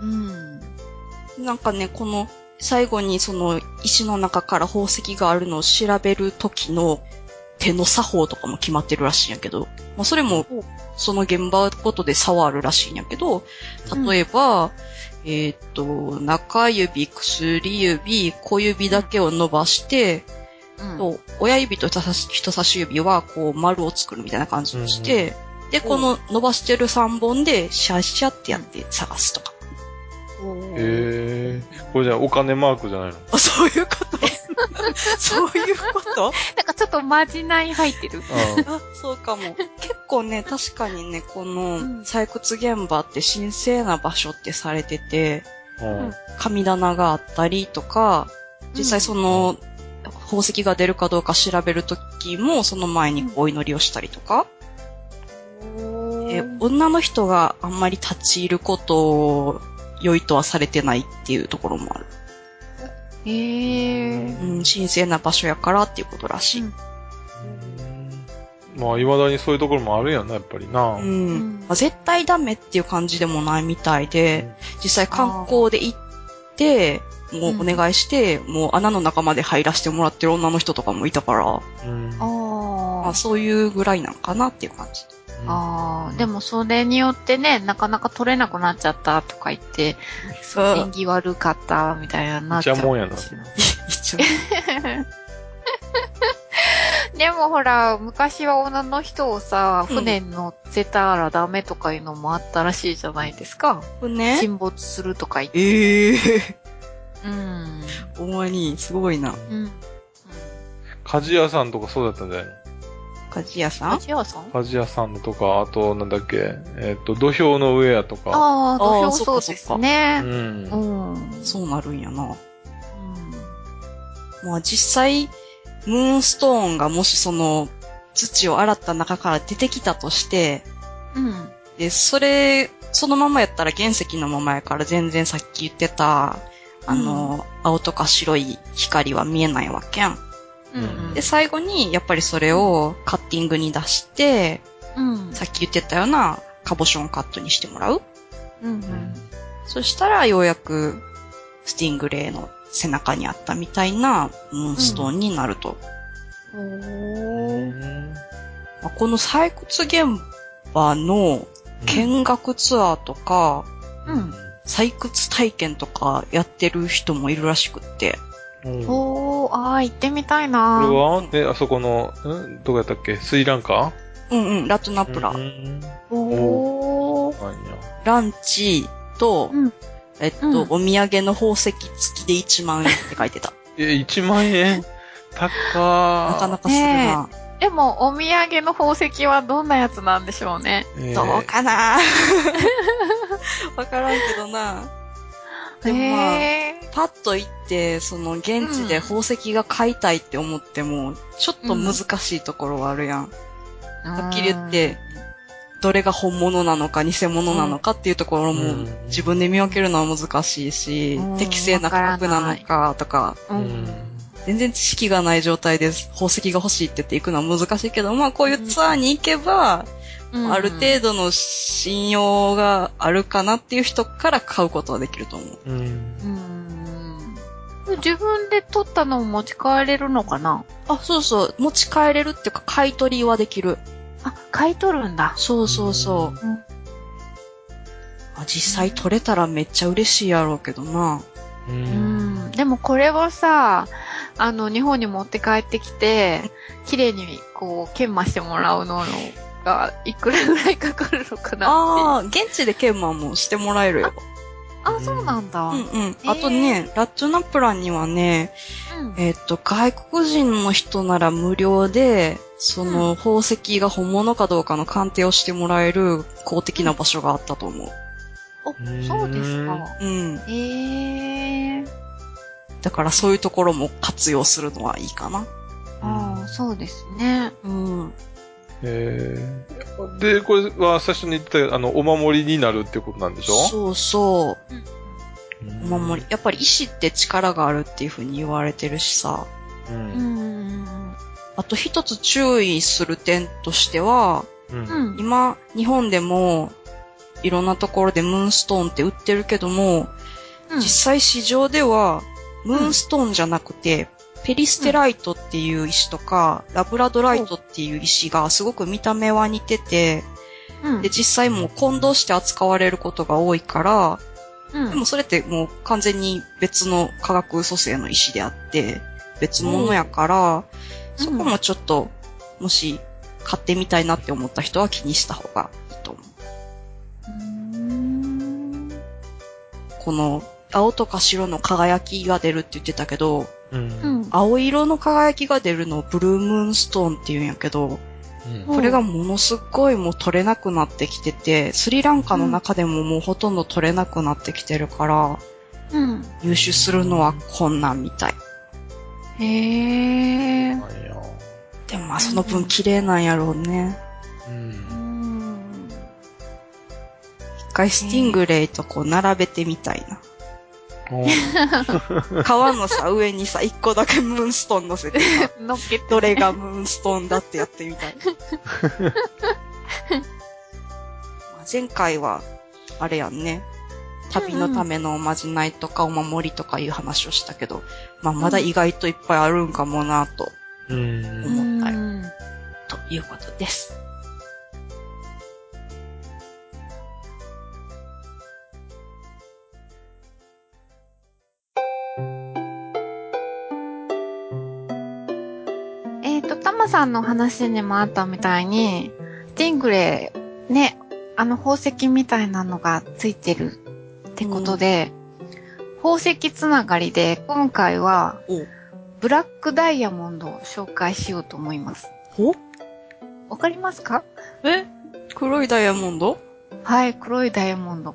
うん。なんかね、この最後にその石の中から宝石があるのを調べるときの手の作法とかも決まってるらしいんやけど、まあ、それもその現場ごとで差はあるらしいんやけど、例えば、うん、中指、薬指、小指だけを伸ばして、うん、親指と人差し指はこう丸を作るみたいな感じにして、うん、で、この伸ばしてる3本でシャシャってやって探すとか。これじゃあお金マークじゃないの？あ、そういうことそういうことなんかちょっとまじない入ってる。あ、そうかも。結構ね、確かにね、この採掘現場って神聖な場所ってされてて、うん、神棚があったりとか、実際その宝石が出るかどうか調べるときもその前にお祈りをしたりとか、うん、女の人があんまり立ち入ることを良いとはされてないっていうところもある。うん、神聖な場所やからっていうことらしい。うん、まあ、いまだにそういうところもあるやんな、やっぱりな。うん。まあ、絶対ダメっていう感じでもないみたいで、実際観光で行って、もうお願いして、うん、もう穴の中まで入らせてもらってる女の人とかもいたから、うんまあ、そういうぐらいなんかなっていう感じ。ああ、でもそれによってね、なかなか取れなくなっちゃったとか言って、縁起悪かったみたいななっちゃう。いっちゃもんやな。でもほら、昔は女の人をさ、船に乗ってたらダメとかいうのもあったらしいじゃないですか。船、うん、沈没するとか言って。うん。ほんまに、すごいな。うん。鍛冶屋さんとかそうだったんじゃないの？鍛冶屋さん？鍛冶屋さんとか、あと、なんだっけ、土俵の上やとか。ああ、土俵そうですね。うん。うん。そうなるんやな。うん。まあ実際、ムーンストーンがもしその、土を洗った中から出てきたとして、うん。で、そのままやったら原石のままやから全然さっき言ってた、青とか白い光は見えないわけやん。うん、で最後にやっぱりそれをカッティングに出して、うん、さっき言ってたようなカボションカットにしてもらう、うんうん、そしたらようやくスティングレイの背中にあったみたいなムーンストーンになると、うんまあ、この採掘現場の見学ツアーとか、うん、採掘体験とかやってる人もいるらしくっておー、あー、行ってみたいなー。これは、あそこの、どこやったっけスリランカ？うんうん、ラトナプラ。おー。ランチと、うん、お土産の宝石付きで1万円って書いてた。1万円高ー。なかなかするな。でも、お土産の宝石はどんなやつなんでしょうね。どうかなわからんけどな。でもまあ、パッと行って、その現地で宝石が買いたいって思っても、ちょっと難しいところはあるやん。はっきり言って、どれが本物なのか偽物なのかっていうところも自分で見分けるのは難しいし、適正な価格なのかとか、全然知識がない状態で宝石が欲しいって言って行くのは難しいけど、まあこういうツアーに行けば、ある程度の信用があるかなっていう人から買うことはできると思う。自分で取ったのを持ち帰れるのかな？あ、そうそう。持ち帰れるっていうか、買い取りはできる。あ、買い取るんだ。そうそうそう。うん、あ、実際取れたらめっちゃ嬉しいやろうけどな。でもこれはさ、日本に持って帰ってきて、綺麗にこう、研磨してもらうのを。いくらぐらいかかるのかなって。ああ、現地で研磨もしてもらえるよ。あ、そうなんだ。うんうん。あとね、ラチュナプラにはね、外国人の人なら無料で、その宝石が本物かどうかの鑑定をしてもらえる公的な場所があったと思う。あ、そうですか。うん。だからそういうところも活用するのはいいかな。ああ、そうですね。うん。で、これは最初に言った、お守りになるってことなんでしょ？そうそう。お守り。やっぱり石って力があるっていう風に言われてるしさ。あと一つ注意する点としては、今、日本でも、いろんなところでムーンストーンって売ってるけども、実際市場では、ムーンストーンじゃなくて、ペリステライトっていう石とか、ラブラドライトっていう石がすごく見た目は似てて、で、実際もう混同して扱われることが多いから、でもそれってもう完全に別の化学組成の石であって、別物やから、そこもちょっと、もし買ってみたいなって思った人は気にした方がいいと思う。この、青とか白の輝きが出るって言ってたけど、青色の輝きが出るのをブルームーンストーンって言うんやけど、これがものすごいもう取れなくなってきてて、スリランカの中でももうほとんど取れなくなってきてるから、入手するのは困難みたい。へー。でもまあその分綺麗なんやろうね。一回スティングレイとこう並べてみたいな。川のさ、上にさ、一個だけムーンストーン乗せてさ、どれがムーンストーンだってやってみたい。前回は、あれやんね。旅のためのおまじないとかお守りとかいう話をしたけど、まあ、まだ意外といっぱいあるんかもなと思ったよ、ということです。タマさんの話にもあったみたいに、ジングレーね、あの宝石みたいなのがついてるってことで、宝石つながりで今回はブラックダイヤモンドを紹介しようと思います。お？わかりますか？黒いダイヤモンド？はい、黒いダイヤモンド。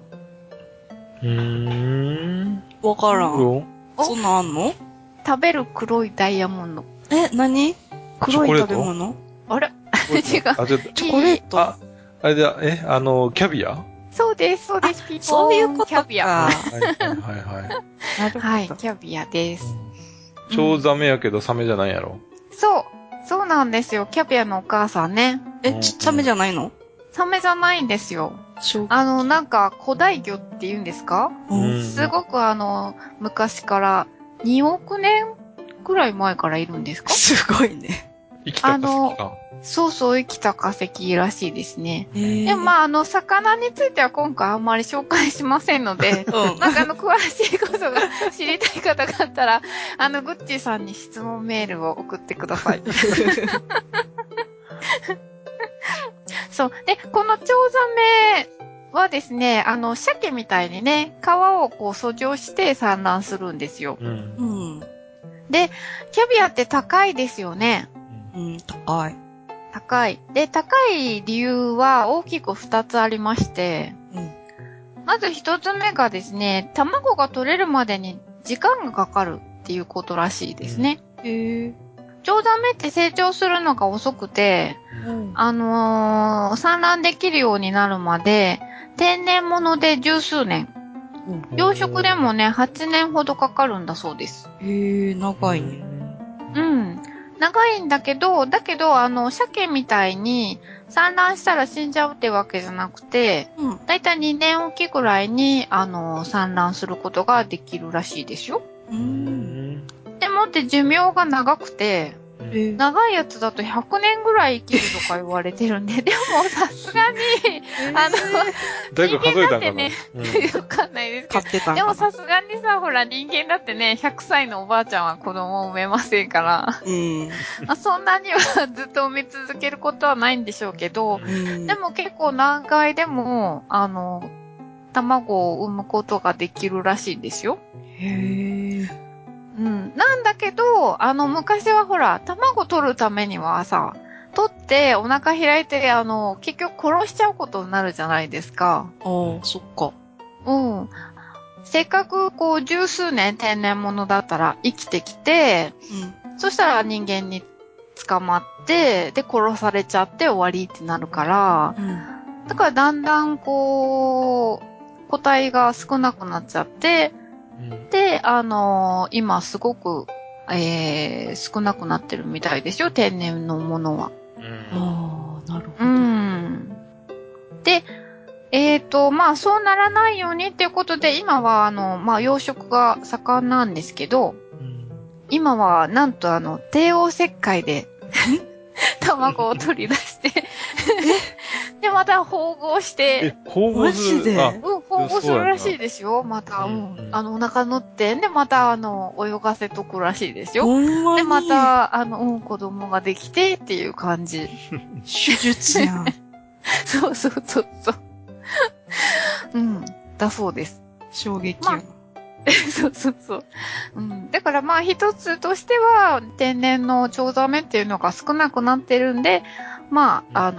わからん。そんなんあんの？食べる黒いダイヤモンド。何？黒い食べ物？あれ？違う。チョコレート。あれだ、キャビア？そうです、そうです。ピーポーン。そういうことか。キャビア。はい、キャビアです。超ザメやけどサメじゃないやろ。そうなんですよ。キャビアのお母さんね。サメじゃないの？サメじゃないんですよ。なんか古代魚って言うんですか？すごく昔から2億年くらい前からいるんですか？すごいね。生きた化石か。そう、生きた化石らしいですね。でも、まあ、魚については今回あんまり紹介しませんので、なんか詳しいことが知りたい方があったら、グッチーさんに質問メールを送ってください。そう。で、このチョウザメはですね、鮭みたいにね、皮をこう遡上して産卵するんですよ。で、キャビアって高いですよね。高い。で、高い理由は大きく二つありまして、まず一つ目がですね、卵が取れるまでに時間がかかるっていうことらしいですね。チョウザメって成長するのが遅くて、産卵できるようになるまで、天然物で十数年。養殖でもね、8年ほどかかるんだそうです。長いね。長いんだけど、鮭みたいに産卵したら死んじゃうってわけじゃなくて、だいたい2年おきぐらいに、産卵することができるらしいですよ。でもって寿命が長くて、長いやつだと100年ぐらい生きるとか言われてるんで、でもさすがに、人間だってね、わかんないですけど、でもさすがにさ、ほら人間だってね、100歳のおばあちゃんは子供を産めませんから、そんなにはずっと産み続けることはないんでしょうけど、でも結構何回でも、卵を産むことができるらしいんですよ。なんだけど、昔はほら、卵取るためにはさ、取ってお腹開いて、結局殺しちゃうことになるじゃないですか。そっか。せっかくこう、十数年天然物だったら生きてきて、そしたら人間に捕まって、で、殺されちゃって終わりってなるから、だからだんだんこう、個体が少なくなっちゃって、で、今すごく、少なくなってるみたいですよ、天然のものは。なるほど。で、まあ、そうならないようにっていうことで、今は、まあ、養殖が盛んなんですけど、今は、なんと帝王切開で、卵を取り出して、で、また縫合して、マジで？縫合するらしいですよ。また、お腹乗って、で、また、泳がせとくらしいですよ。で、また、子供ができてっていう感じ。手術やん。そう。だそうです。衝撃やん。そう。だからまあ一つとしては、天然のチョウザメっていうのが少なくなってるんで、まあ、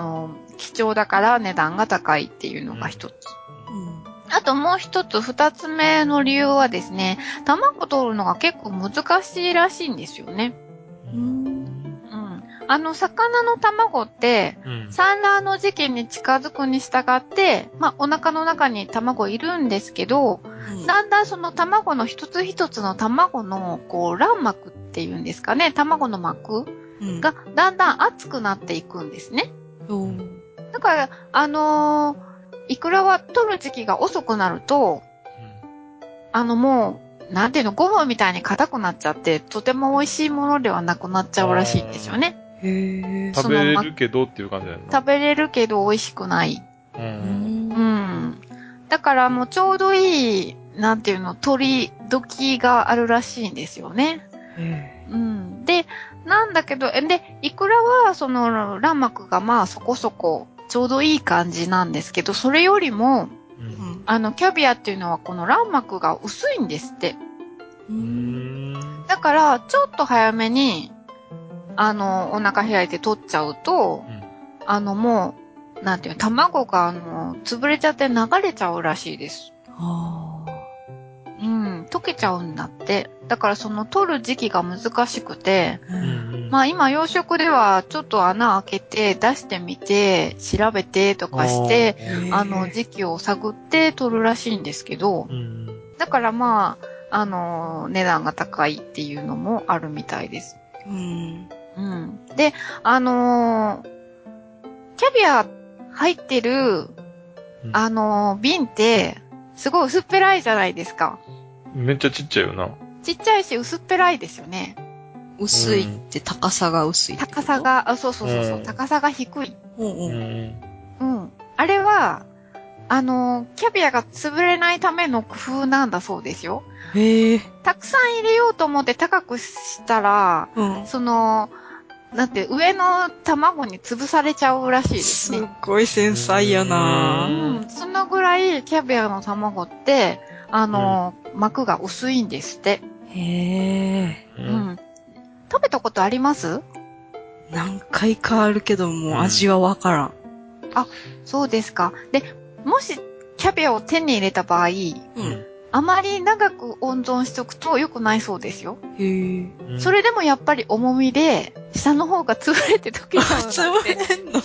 貴重だから値段が高いっていうのが一つ。あともう一つ、二つ目の理由はですね、卵取るのが結構難しいらしいんですよね。魚の卵って、産卵の時期に近づくに従って、まあ、お腹の中に卵いるんですけど、だんだんその卵の一つ一つの卵の、こう、卵膜っていうんですかね、卵の膜がだんだん厚くなっていくんですね。だから、イクラは取る時期が遅くなると、もう、なんていうの、ご飯みたいに硬くなっちゃって、とても美味しいものではなくなっちゃうらしいんですよね。へー。食べれるけどっていう感じだよね。食べれるけど美味しくない。うん。だからもうちょうどいい、なんていうの、取り時があるらしいんですよね。うん。で、なんだけど、で、イクラは、その、卵膜がまあそこそこ、ちょうどいい感じなんですけど、それよりも、うん、キャビアっていうのはこの卵膜が薄いんですって。だから、ちょっと早めに、お腹開いて取っちゃうと、うん、もう、なんていうの、卵が、潰れちゃって流れちゃうらしいです。はあ、うん、溶けちゃうんだって。だからその取る時期が難しくて、うん、まあ今養殖ではちょっと穴開けて出してみて調べてとかして、時期を探って取るらしいんですけど、うん、だからまあ、値段が高いっていうのもあるみたいです。うんうん、で、キャビア入ってる、瓶ってすごい薄っぺらいじゃないですか。めっちゃちっちゃいよな。ちっちゃいし薄っぺらいですよね。薄いって高さが薄い。高さが、あ、そうそうそうそう、高さが低い。うん。うん。あれは、キャビアが潰れないための工夫なんだそうですよ。へえ。たくさん入れようと思って高くしたら、うん、その、だって上の卵に潰されちゃうらしいですね。すっごい繊細やなぁ。うん。そのぐらいキャビアの卵って、膜が薄いんですって。へぇー。うん。食べたことあります？何回かあるけども味はわからん。あ、そうですか。で、もしキャビアを手に入れた場合、うん、あまり長く温存しとくと良くないそうですよ。へぇ。それでもやっぱり重みで、下の方が潰れて溶けちゃうんだって。潰れんの？ね、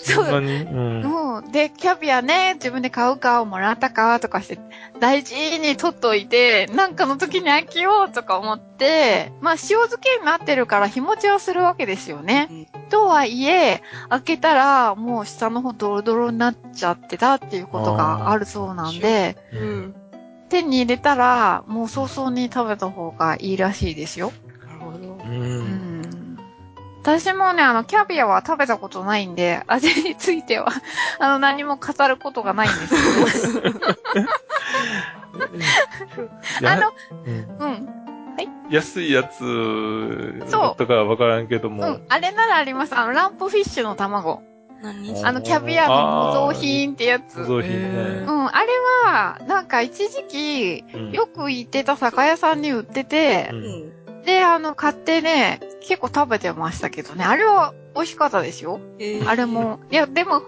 そう。うん。で、キャビアね、自分で買うか、もらったか、とかして、大事に取っといて、なんかの時に開けようとか思って、まあ、塩漬けになってるから日持ちはするわけですよね。うん、とはいえ、開けたら、もう下の方ドロドロになっちゃってたっていうことがあるそうなんで、うん、手に入れたら、もう早々に食べた方がいいらしいですよ。なるほど。うん。私もね、キャビアは食べたことないんで、味については、何も語ることがないんですけど。うん。はい。安いやつ、そう。とかわからんけども。うん。あれならあります。ランプフィッシュの卵。何？キャビアの模造品ってやつ。模造品ね。うん。あれは、なんか一時期、よく行ってた酒屋さんに売ってて、で、買ってね、結構食べてましたけどね。あれは美味しかったですよ。あれも。いや、でも、本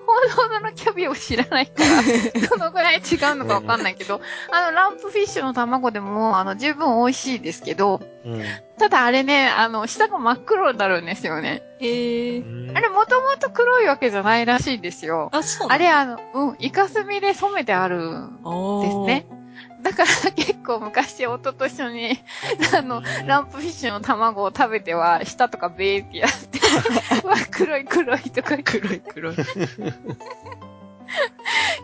当のキャビアを知らないから、どのぐらい違うのかわかんないけど、ランプフィッシュの卵でも、十分美味しいですけど、うん、ただあれね、下が真っ黒になるんですよね。あれ、もともと黒いわけじゃないらしいんですよ。あ、そう。あれ、イカスミで染めてあるんですね。だから結構昔夫と一緒にランプフィッシュの卵を食べては舌とかベーってやってわ黒い黒いとか黒い黒い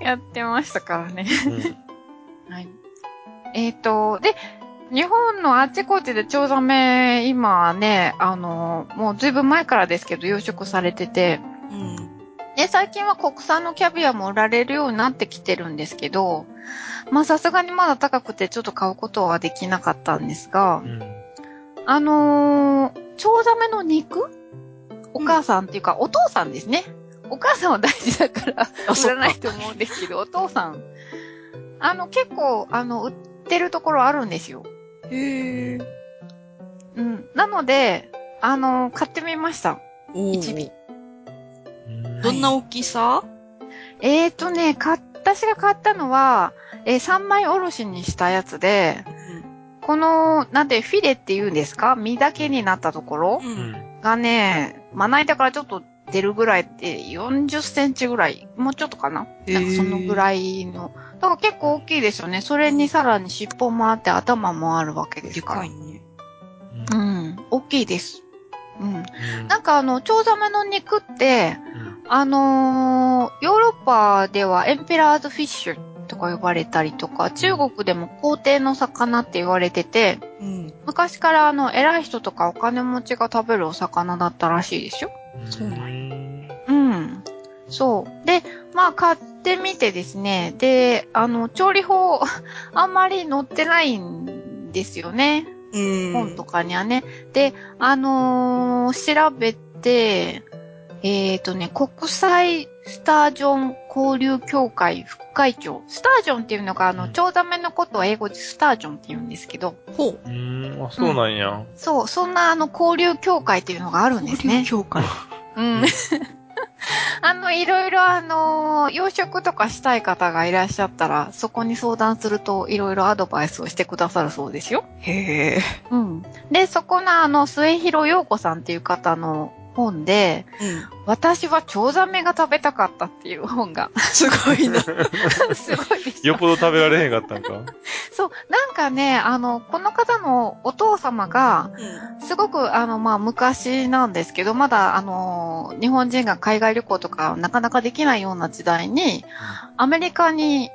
やってましたからね、はい、で日本のあちこちでチョウザメ今ねもうずいぶん前からですけど養殖されてて、うんで、最近は国産のキャビアも売られるようになってきてるんですけど、まあさすがにまだ高くてちょっと買うことはできなかったんですが、うん、チョウザメの肉？お母さんっていうか、お父さんですね。お母さんは大事だから売らないと思うんですけど、お父さん。結構、売ってるところあるんですよ。へー。うん。なので、買ってみました。一尾。どんな大きさ？はい、ね、私が買ったのは、三枚おろしにしたやつで、うん、この、なんてフィレって言うんですか？身だけになったところ、うん、がね、まな板からちょっと出るぐらいで40センチぐらい、もうちょっとかな？なんかそのぐらいの。だから結構大きいですよね。それにさらに尻尾もあって頭もあるわけですから。でかいね。うん、大きいです。うん。なんかチョウザメの肉って、ヨーロッパではエンペラーズフィッシュととか呼ばれたりとか、中国でも皇帝の魚って言われてて、うん、昔から偉い人とかお金持ちが食べるお魚だったらしいでしょ。そうなんや。うん。そう。で、まあ買ってみてですね、で、調理法あんまり載ってないんですよね。本とかにはね。で、調べて、国際スタージョン交流協会副会長。スタージョンっていうのが、チョウザメのことは英語でスタージョンって言うんですけど。ほう。あ、そうなんや。うん、そう、そんな交流協会っていうのがあるんですね。交流協会。うん。いろいろ養殖とかしたい方がいらっしゃったら、そこに相談するといろいろアドバイスをしてくださるそうですよ。へえ。うん。で、そこの末広陽子さんっていう方の本で、うん、私はチョウザメが食べたかったっていう本が。すごいな。すごいでしょ。よっぽど食べられへんかったんか。そう、なんかね、この方のお父様が、すごく、まあ、昔なんですけど、まだ、日本人が海外旅行とかなかなかできないような時代に、アメリカに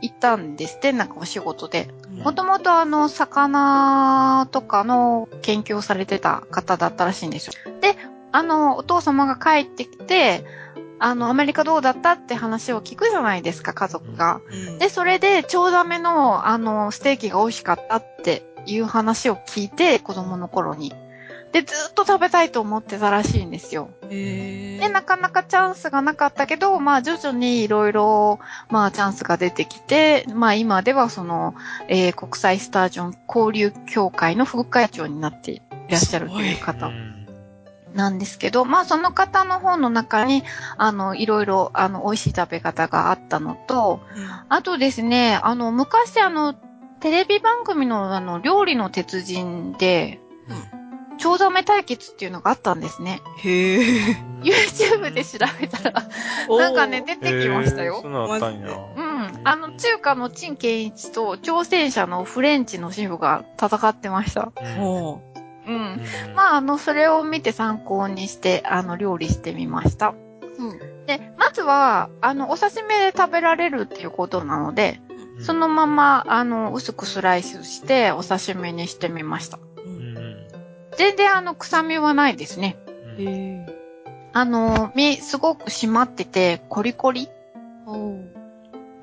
行ったんですって、なんかお仕事で。もともと魚とかの研究をされてた方だったらしいんですよ。で、お父様が帰ってきて、アメリカどうだったって話を聞くじゃないですか、家族が。で、それで、チョウザメの、ステーキが美味しかったっていう話を聞いて、子供の頃に。で、ずっと食べたいと思ってたらしいんですよ。で、なかなかチャンスがなかったけど、まあ、徐々にいろいろ、まあ、チャンスが出てきて、まあ、今では国際スタージョン交流協会の副会長になっていらっしゃるという方。なんですけど、まあその方の本の中に、いろいろ、美味しい食べ方があったのと、あとですね、昔テレビ番組の料理の鉄人で、チョウザメ対決っていうのがあったんですね。へぇー。YouTube で調べたら、なんかね、出てきましたよ。そうなったんや。うん。中華の陳建一と挑戦者のフレンチのシェフが戦ってました。ほう。うん。まあ、それを見て参考にして、料理してみました。うん。で、まずは、お刺身で食べられるっていうことなので、そのまま、薄くスライスして、お刺身にしてみました。うん。全然、臭みはないですね。へぇ。身、すごく締まってて、コリコリ。おう。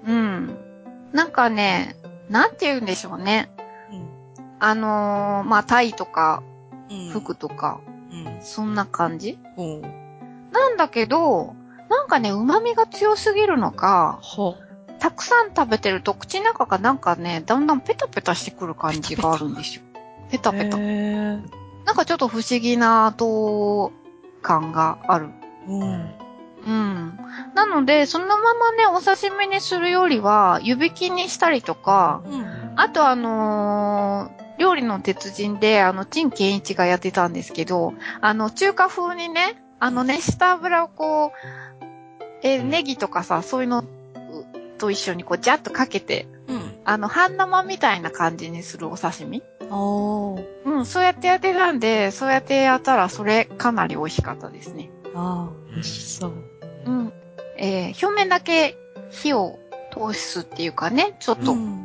うん。なんかね、なんて言うんでしょうね。まあ、タイとか、フグとか、うん、そんな感じ、うん、なんだけど、なんかね、旨味が強すぎるのか、たくさん食べてると口の中がなんかね、だんだんペタペタしてくる感じがあるんですよ。ペタペタ。なんかちょっと不思議な糖感がある。うん。うん。なので、そのままね、お刺身にするよりは、湯引きにしたりとか、うん、あと料理の鉄人で、陳建一がやってたんですけど、中華風にね、熱した油をこう、ネギとかさ、そういうのと一緒にこう、ジャッとかけて、うん、半生みたいな感じにするお刺身。おー。うん、そうやってやってたんで、そうやってやったら、それかなり美味しかったですね。ああ、美味しそう。うん。表面だけ火を通すっていうかね、ちょっと。うん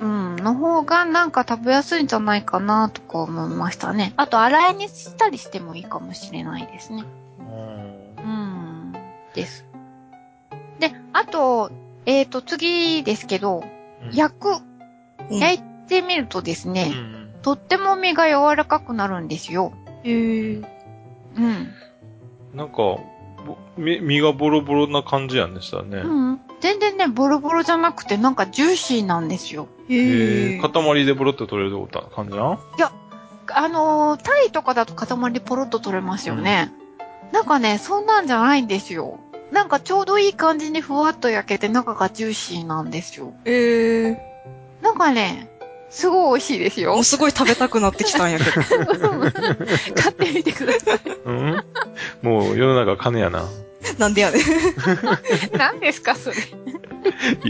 うん、の方がなんか食べやすいんじゃないかなとか思いましたね。あと、洗いにしたりしてもいいかもしれないですね。うん。です。で、あと、次ですけど、焼いてみるとですね、とっても身が柔らかくなるんですよ。へぇー。うん。なんか、身がボロボロな感じやんでしたね。うん。全然ね、ボロボロじゃなくて、なんかジューシーなんですよ。塊でボロッと取れるって感じなん？いや、タイとかだと塊でポロッと取れますよね。うん、なんかね、そんなんじゃないんですよ。なんかちょうどいい感じにふわっと焼けて中がジューシーなんですよ。なんかね、すごい美味しいですよ。もうすごい食べたくなってきたんやけど。買ってみてください。うん。もう世の中金やな。なんでやねん。何ですか、それ。い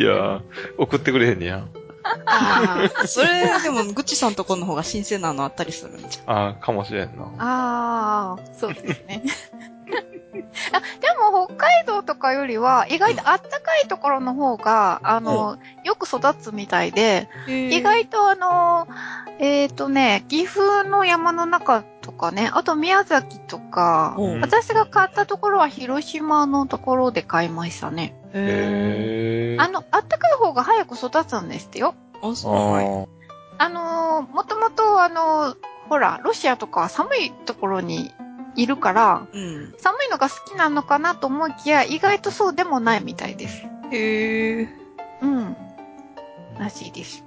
やー、送ってくれへんねや。ああ、それ、でも、ぐっちさんとこの方が新鮮なのあったりするんじゃん。ああ、かもしれんな。ああ、そうですね。あ、でも北海道とかよりは意外とあったかいところの方が、よく育つみたいで、意外と岐阜の山の中とかね、あと宮崎とか、私が買ったところは広島のところで買いましたね。あったかい方が早く育つんですよ。あ、そう。はい。もともとほら、ロシアとか寒いところにいるから、うん、寒いのが好きなのかなと思いきや意外とそうでもないみたいです。へー、うんらしいです。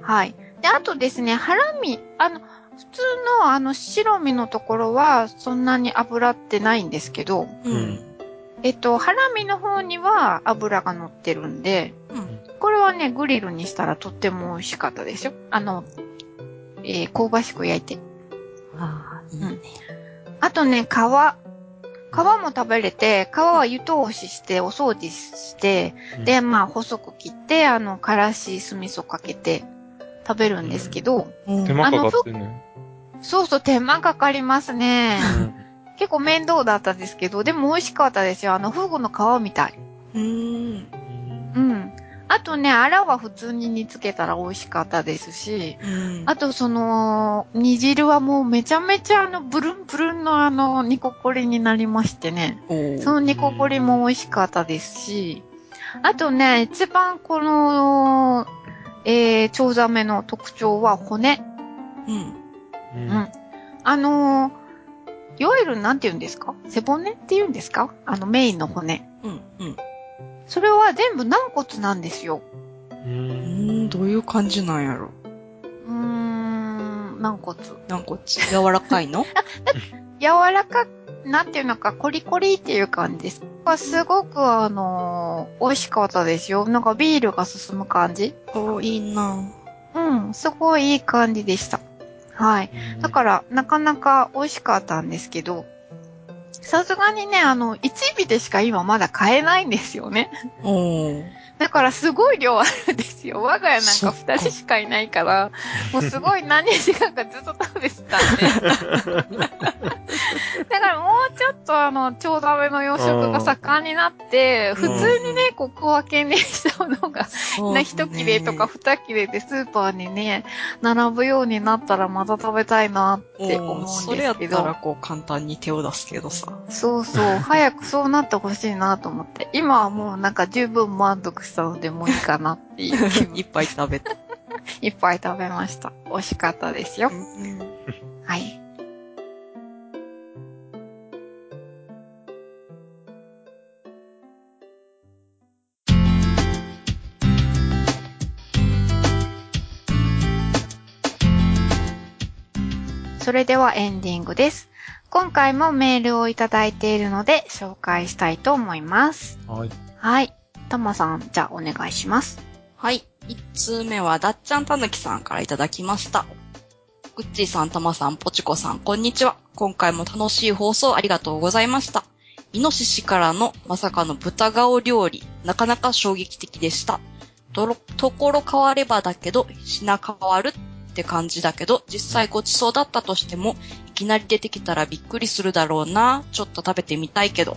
はい。で、あとですね、ハラミ、普通の白身のところはそんなに油ってないんですけど、うん、ハラミの方には油が乗ってるんで、うん、これはねグリルにしたらとっても美味しかったですよ。香ばしく焼いて。ああ、いいね。うん、あとね、皮も食べれて、皮は湯通しして、お掃除して、で、まあ、細く切って、からし、酢味噌かけて食べるんですけど。手間かかってね。そうそう、手間かかりますね。結構面倒だったんですけど、でも美味しかったですよ。フグの皮みたい。うん。あとね、アラは普通に煮つけたら美味しかったですし、うん、あと煮汁はもうめちゃめちゃブルンブルンの煮ここりになりましてね、その煮ここりも美味しかったですし、あとね、一番この、チョウザメの特徴は骨。うん。うん。いわゆるなんて言うんですか？背骨って言うんですか？メインの骨。うん。うん。それは全部軟骨なんですよ。どういう感じなんやろ。軟骨。軟骨。柔らかいの？柔らか、なんていうのか、コリコリっていう感じです。すごく美味しかったですよ。なんかビールが進む感じ。お、いいな。うん、すごいいい感じでした。はい。だから、なかなか美味しかったんですけど、さすがにね、1尾でしか今まだ買えないんですよね。だからすごい量あるんですよ。我が家なんか2人しかいないから、もうすごい何日間かずっと食べてたんで。だからもうちょっとチョウザメの養殖が盛んになって、普通にね、こう小分けにしたものが、1切れとか2切れでスーパーにね、並ぶようになったらまた食べたいなって思うんですけど。それやったらこう簡単に手を出すけどさ。そうそう、早くそうなってほしいなと思って。今はもうなんか十分満足したのでもいいかなっていういっぱい食べた。いっぱい食べました。美味しかったですよ。はい。それではエンディングです。今回もメールをいただいているので紹介したいと思います。はい。はい。たまさん、じゃあお願いします。はい。一通目は、だっちゃんたぬきさんからいただきました。ぐっちーさん、たまさん、ぽちこさん、こんにちは。今回も楽しい放送ありがとうございました。イノシシからのまさかの豚顔料理、なかなか衝撃的でした。ところ変わればだけど、品変わるって感じだけど、実際ごちそうだったとしてもいきなり出てきたらびっくりするだろうな。ちょっと食べてみたいけど、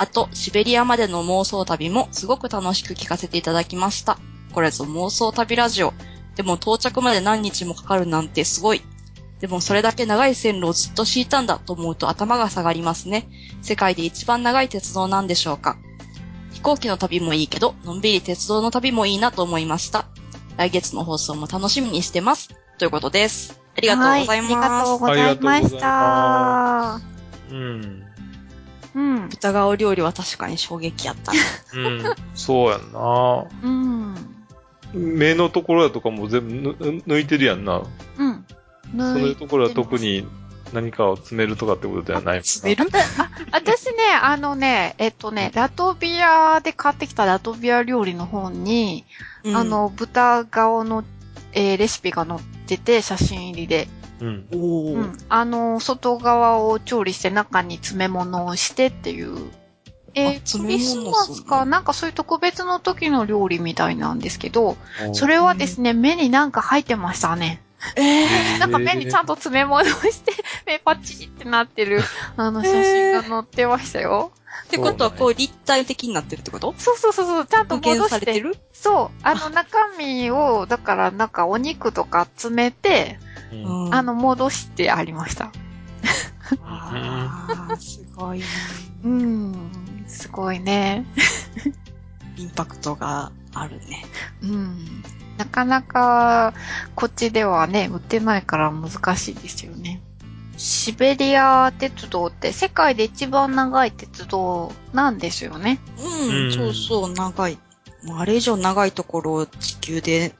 あとシベリアまでの妄想旅もすごく楽しく聞かせていただきました。これぞ妄想旅ラジオ。でも到着まで何日もかかるなんてすごい。でもそれだけ長い線路をずっと敷いたんだと思うと頭が下がりますね。世界で一番長い鉄道なんでしょうか。飛行機の旅もいいけど、のんびり鉄道の旅もいいなと思いました。来月の放送も楽しみにしてます。ということです。ありがとうございます。ありがとうございました。うん。豚顔料理は確かに衝撃やった。うん。そうやんな。うん。目のところだとかも全部抜いてるやんな。うん。そういうところは特に何かを詰めるとかってことではない。詰める？私ね、ラトビアで買ってきたラトビア料理の本に、豚顔の、レシピが載ってて、写真入りで。外側を調理して中に詰め物をしてっていう。クリスマスか、なんかそういう特別の時の料理みたいなんですけど、それはですね、目になんか入ってましたね。なんか目にちゃんと詰め物をして、目パチってなってる、写真が載ってましたよ。ってことは、こう立体的になってるってこと？そうそうそうそう、ちゃんと戻してる。そう、中身をだからなんかお肉とか詰めて、うん、戻してありました。ああ、すごい。うん、すごいね。インパクトがあるね。うん。なかなかこっちではね、売ってないから難しいですよね。シベリア鉄道って世界で一番長い鉄道なんですよね。うん、そうそう、長い。もうあれ以上長いところを地球で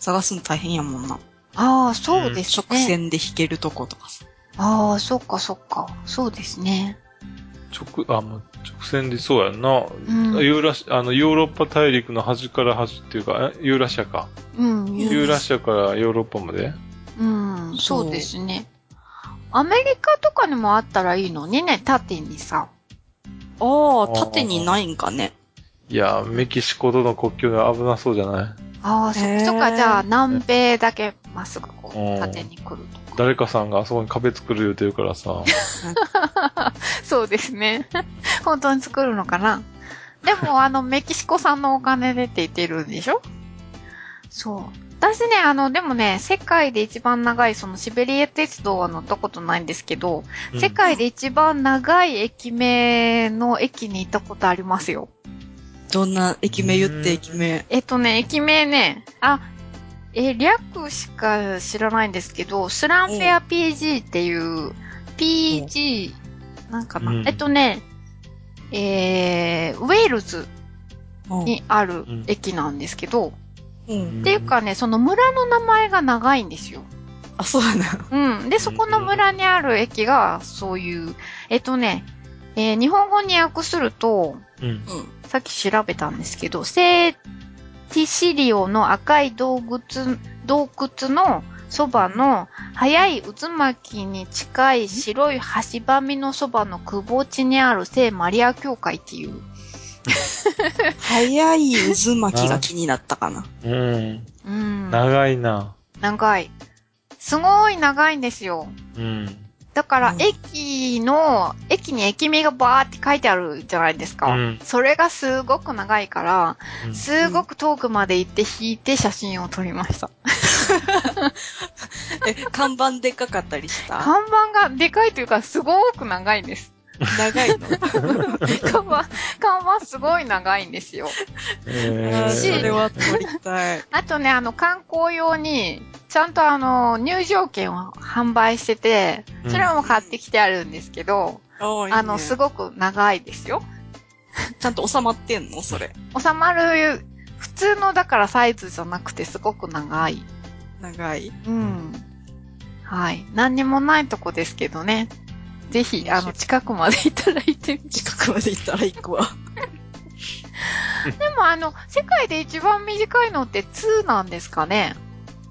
探すの大変やもんな。ああ、そうですね。直線で引けるとことかさ。ああ、そっかそっか。そうですね。直線でそうやんな、うん、ヨーロッパ大陸の端から端っていうか、ユーラシアか。うん、ユーラシアからヨーロッパまで。うん、そうですね。アメリカとかにもあったらいいのにね、縦にさ。ああ、縦にないんかね。いや、メキシコとの国境が危なそうじゃない？ああ、そっとか、じゃあ南米だけまっすぐこう、縦に来るとか。誰かさんがあそこに壁作る言うてるからさ。そうですね。本当に作るのかな。でも、メキシコさんのお金でって言ってるんでしょ？そう。私ね、でもね、世界で一番長い、そのシベリア鉄道は乗ったことないんですけど、うん、世界で一番長い駅名の駅に行ったことありますよ。どんな駅名言って、駅名。駅名ね、略しか知らないんですけど、スランフェア PG っていう、PG、なんかな、うん、ウェールズにある駅なんですけど、うん、っていうかね、その村の名前が長いんですよ。あ、そうだな。うん。で、そこの村にある駅が、そういう、日本語に訳すると、うん、さっき調べたんですけど、聖ティシリオの赤い洞窟のそばの、早い渦巻きに近い白い橋ばみのそばのくぼ地にある聖マリア教会っていう、早い渦巻きが気になったかな。うん。長いな。長い。すごい長いんですよ。うん。だから、駅に駅名がバーって書いてあるじゃないですか。うん。それがすごく長いから、すごく遠くまで行って引いて写真を撮りました。看板でかかったりした？看板がでかいというか、すごく長いです。長いの。看板すごい長いんですよ。それは撮りたい。あとね、観光用に、ちゃんと入場券を販売してて、それも買ってきてあるんですけど、うん、すごく長いですよ。ちゃんと収まってんのそれ。収まる、普通のだからサイズじゃなくてすごく長い。長い。うん。はい。何にもないとこですけどね。ぜひ、近くまで行ったら行って。近くまで行ったら行くわ。でも、世界で一番短いのって2なんですかね？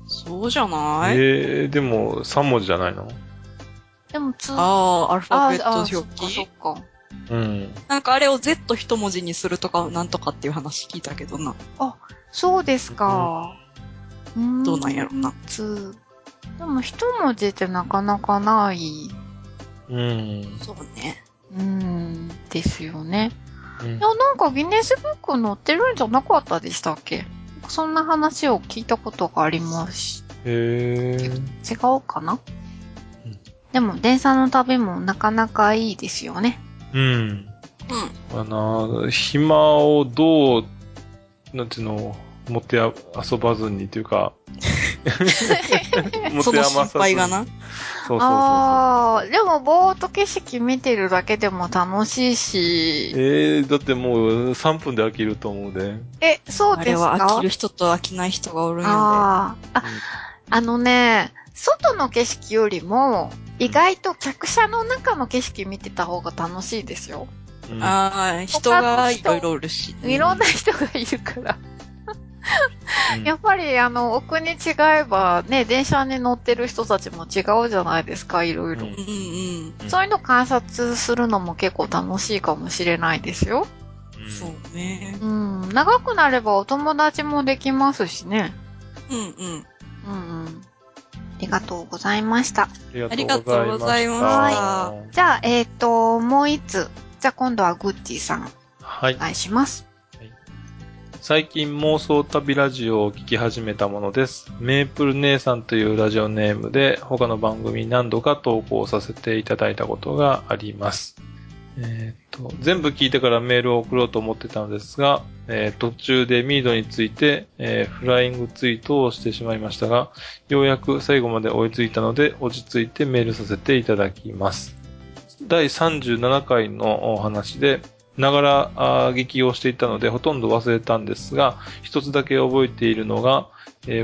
そうじゃない？でも、3文字じゃないの？でも2。ああ、アルファベット表記。そっか、そっか。うん。なんかあれを Z 一文字にするとか、なんとかっていう話聞いたけどな。あ、そうですか。うん、どうなんやろな。2。でも、一文字ってなかなかない。うん、そうね。ですよね。いや、なんかギネスブック載ってるんじゃなかったでしたっけ？そんな話を聞いたことがあります。違うかな？うん、でも、電車の旅もなかなかいいですよね。うん。うん。暇をどう、なんていうの、持て遊ばずにというか、その心配がな。そうそうそうそう。ああ、でもぼーっと景色見てるだけでも楽しいし。だってもう3分で飽きると思うで。そうですか。あれは飽きる人と飽きない人がおるんやで。外の景色よりも意外と客車の中の景色見てた方が楽しいですよ。うん、人がいろいろおるし、ね。いろんな人がいるから。やっぱりお国違えばね、電車に乗ってる人たちも違うじゃないですか、いろいろ。うんうん、そういうの観察するのも結構楽しいかもしれないですよ。そうね。うん。長くなればお友達もできますしね。うんうん。うんうん。りがとうございました。ありがとうございました。はい。じゃあ、もう一つ。じゃあ今度はグッチーさん。はい。お願いします。はい、最近妄想旅ラジオを聞き始めたものです。メープル姉さんというラジオネームで、他の番組何度か投稿させていただいたことがあります。全部聞いてからメールを送ろうと思ってたのですが、途中でミードについて、フライングツイートをしてしまいましたが、ようやく最後まで追いついたので落ち着いてメールさせていただきます。第37回のお話でながら聞きをしていたのでほとんど忘れたんですが、一つだけ覚えているのが、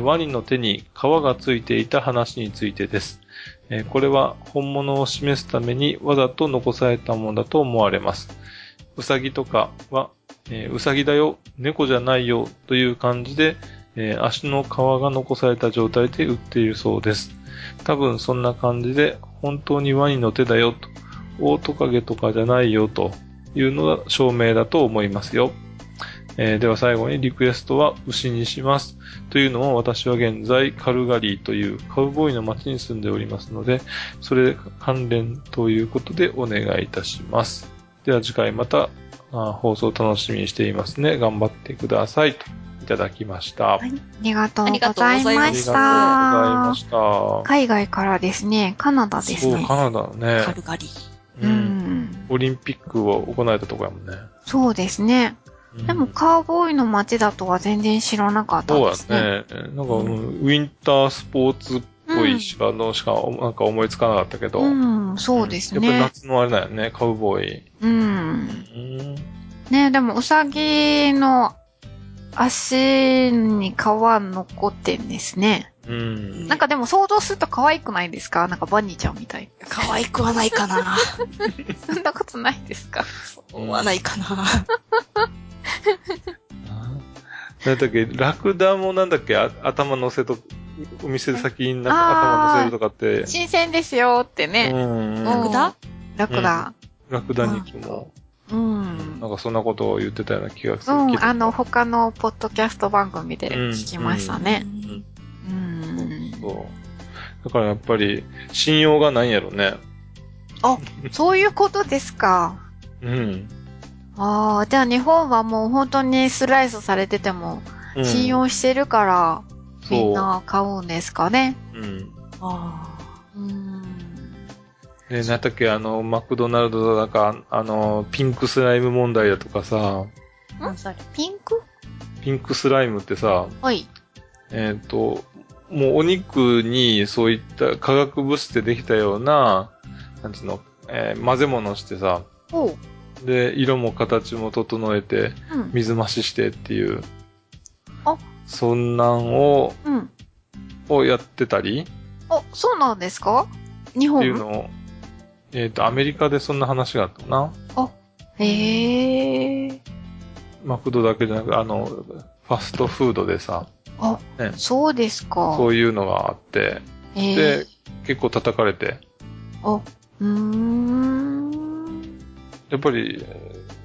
ワニの手に皮がついていた話についてです。これは本物を示すためにわざと残されたものだと思われます。うさぎとかは、うさぎだよ、猫じゃないよという感じで、足の皮が残された状態で売っているそうです。多分そんな感じで本当にワニの手だよと、オオトカゲとかじゃないよというのが証明だと思いますよ。では最後にリクエストは牛にします。というのも私は現在カルガリーというカウボーイの町に住んでおりますので、それ関連ということでお願いいたします。では次回また放送楽しみにしていますね。頑張ってくださいといただきました。はい、ありがとうございました。海外からですね。カナダですね。そう、カナダね。カルガリー、うんうん、オリンピックを行えたところやもんね。そうですね。でも、カーボーイの街だとは全然知らなかったですね。そうだね。なんか、ウィンタースポーツっぽいしかなんか思いつかなかったけど。うん、そうですね。やっぱり夏のあれだよね、カウボーイ。うん。ね、でも、ウサギの足に皮残ってんですね。うん。なんかでも想像すると可愛くないですか？なんかバニーちゃんみたい。可愛くはないかな。そんなことないですか？そうはないかな。なんだっけ、ラクダもなんだっけ、頭乗せと、お店で先になんか頭乗せるとかって。新鮮ですよってね。ラクダ、うん、ラクダ肉も。うん。なんかそんなことを言ってたような気がする。うん、他のポッドキャスト番組で聞きましたね。そう。だからやっぱり、信用がないんやろね。あ、そういうことですか。うん。ああ、じゃあ日本はもう本当にスライスされてても信用してるから、うん、みんな買うんですかね。うん。ああ。うん。ね、なんだっけ、マクドナルドだか、ピンクスライム問題だとかさ。ピンクスライムってさ。はい。もうお肉にそういった化学物質でできたような、なんていうの、混ぜ物してさ。おう。で、色も形も整えて、水増ししてっていう、そんなんをやってたり。あ、そうなんですか？日本？っていうのを、アメリカでそんな話があったな。あ、へえ。マクドだけじゃなく、ファストフードでさ。あ、ね、そうですか。そういうのがあって、で、結構叩かれて。あ、やっぱり、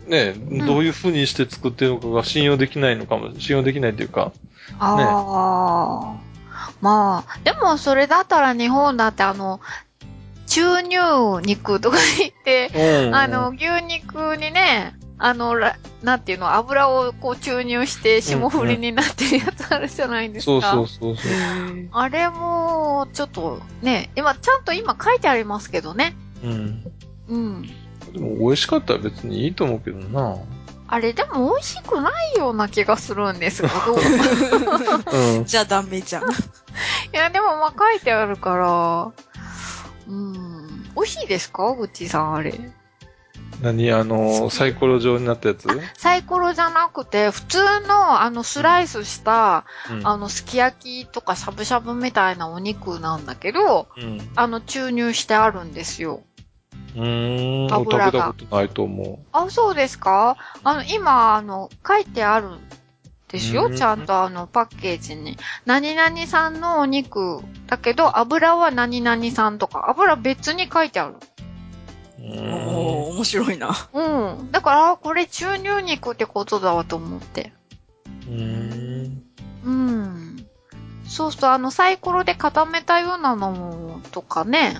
ね、どういう風にして作ってるのかが信用できないのかも、信用できないというか。ああ、ね。まあ、でもそれだったら日本だって注入肉とか言って、牛肉にね、なんていうの、油をこう注入して霜降りになってるやつあるじゃないですか。そうそう。あれも、ちょっとね、ちゃんと今書いてありますけどね。うん。でも美味しかったら別にいいと思うけどな。あれでも美味しくないような気がするんですけど。じゃあダメじゃん。いやでもまあ書いてあるから、うん。美味しいですか？ぐっちーさんあれ。何サイコロ状になったやつ？サイコロじゃなくて、普通のスライスした、すき焼きとかしゃぶしゃぶみたいなお肉なんだけど、注入してあるんですよ。食べたことないと思う。あ、そうですか？今、書いてあるんですよ。ちゃんとパッケージに。何々さんのお肉だけど、油は何々さんとか、油別に書いてある。面白いな。うん。だから、これ注入肉ってことだわと思って。そうそう、サイコロで固めたようなのとかね。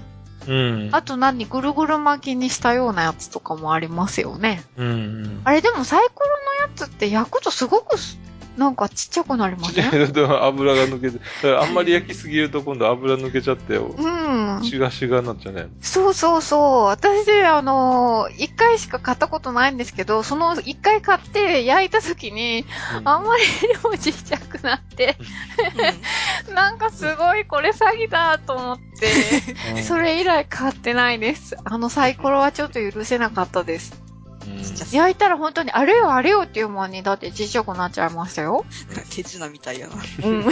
うん。あとぐるぐる巻きにしたようなやつとかもありますよね。うん、うん。あれでもサイコロのやつって焼くとすごくちっちゃくなりません？油が抜けて、あんまり焼きすぎると今度油抜けちゃって、うん。シガシガになっちゃうね。そうそうそう。私一回しか買ったことないんですけど、その一回買って焼いた時に、うん、あんまり量ちっちゃくなって、うん、すごいこれ詐欺だと思って、うん、それ以来買ってないです。サイコロはちょっと許せなかったです。うん、焼いたら本当にあれよあれよっていう間にだってちっちゃくなっちゃいましたよ。手品みたいやな。うん、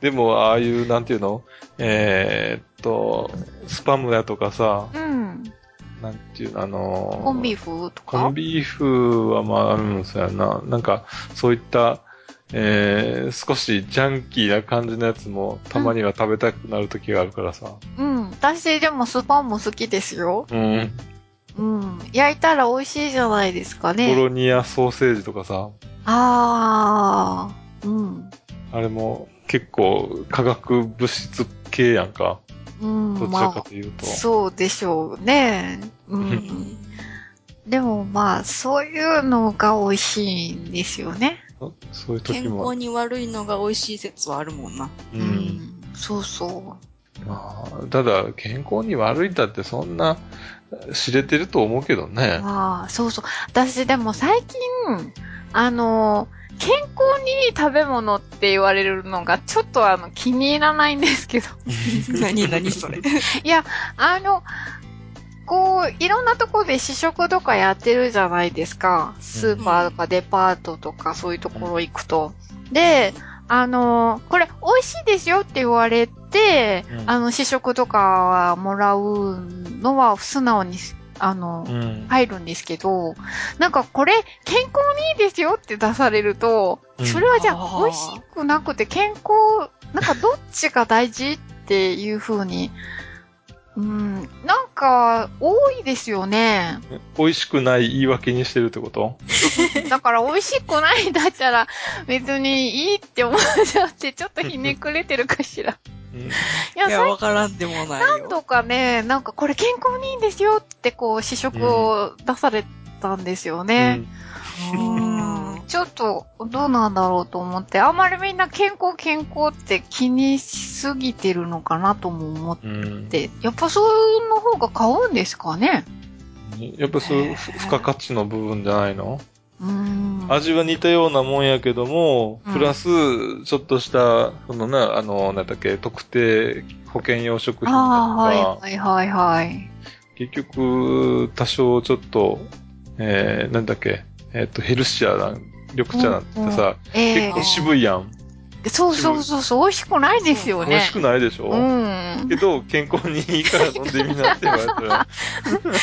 でもああいうなんていうの、スパムだとかさ、うん、なんていうコンビーフとか。コンビーフはまああるんですよな。そういった、少しジャンキーな感じのやつもたまには食べたくなる時があるからさ。うん、私でもスパンも好きですよ。うん。うん、焼いたら美味しいじゃないですかね。ボロニアソーセージとかさ。ああ、うん。あれも結構化学物質系やんか。うん。どちらかというと。まあ、そうでしょうね。うん。でもまあそういうのが美味しいんですよね。そういう時も健康に悪いのが美味しい説はあるもんな。うん、うん、そうそう。まあただ健康に悪いだってそんな知れてると思うけどね。ああそうそう。私でも最近健康にいい食べ物って言われるのがちょっと気に入らないんですけど。何それ。いやいろんなとこで試食とかやってるじゃないですか。スーパーとかデパートとかそういうところ行くと。で、これ美味しいですよって言われて、試食とかはもらうのは素直に、入るんですけど、これ健康にいいですよって出されると、それはじゃあ美味しくなくて健康、どっちが大事っていう風に、うん、多いですよね。美味しくない言い訳にしてるってこと？だから美味しくないんだったら別にいいって思っちゃってちょっとひねくれてるかしら。うん、いやわからんでもないよ。何度かね、これ健康にいいんですよって試食を出されたんですよね。ちょっとどうなんだろうと思って、あんまりみんな健康って気にしすぎてるのかなとも思って、やっぱその方が買うんですかね。やっぱそういう付加価値の部分じゃないの？味は似たようなもんやけども、プラスちょっとした特定保険用食品とか、結局多少ちょっとヘルシアな緑茶なんてさ、結構渋いやん。そう、美味しくないですよね。美味しくないでしょ。うん。けど、健康にいいから飲んでみなって言われたら。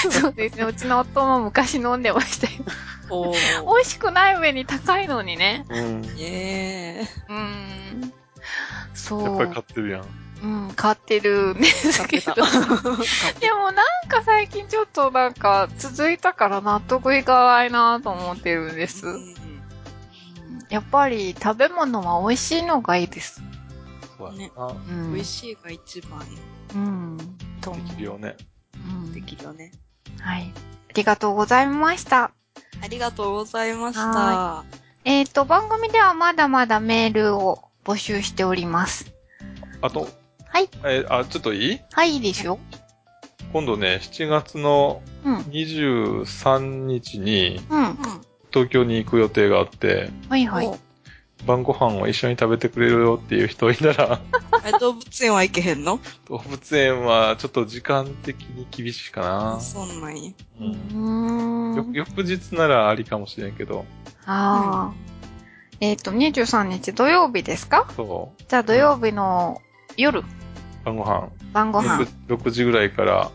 そうですね。うちの夫も昔飲んでましたよ。美味しくない上に高いのにね。うん。うん。そう。やっぱり買ってるやん。うん、買ってるんですけど。でも最近ちょっと続いたから納得いかないなと思ってるんです。やっぱり食べ物は美味しいのがいいです。そうね。美味しいが一番。うん。できるよね。うん。できるよね。はい。ありがとうございました。ありがとうございました。番組ではまだまだメールを募集しております。あと、はい。ちょっといい？はい、いいですよ。今度ね、7月の23日に、東京に行く予定があって、はいはい。晩ご飯を一緒に食べてくれるよっていう人いたら。動物園は行けへんの？動物園はちょっと時間的に厳しいかな。そんなんや。うん。翌日ならありかもしれんけど。ああ。23日土曜日ですか？そう。じゃあ土曜日の夜。晩ご飯。6時ぐらいから。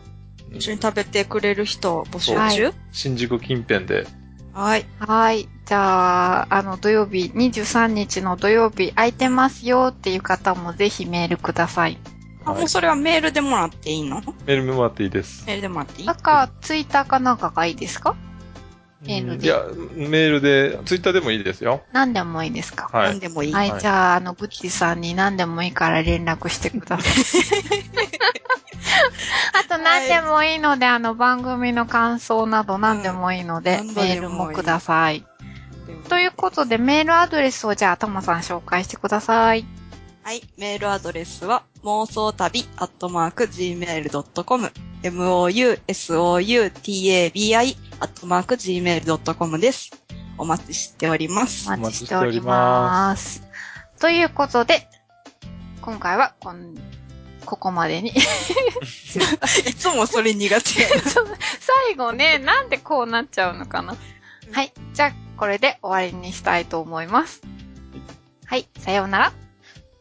一緒に食べてくれる人募集中、はい、新宿近辺で。はい。はい。じゃあ、土曜日、23日の土曜日空いてますよっていう方もぜひメールください。はい、もうそれはメールでもらっていいの？メールでもらっていいです。メールでもらっていい？ツイッターかなんかがいいですか？メールで。いや、メールで、ツイッターでもいいですよ。何でもいいですか。はい、何でもいい。はい、はい、じゃあ、グッチさんに何でもいいから連絡してください。あと何でもいいので、はい、番組の感想など何でもいいので、メールもください。ということで、メールアドレスをじゃあ、たまさん紹介してください。はい、メールアドレスは、妄想旅@gmail.com、mousoutabi@gmail.com です。お待ちしております。お待ちしております。ということで、今回はここまでに。いつもそれ苦手。最後ね、なんでこうなっちゃうのかな。はい、じゃあこれで終わりにしたいと思います。はい、さようなら。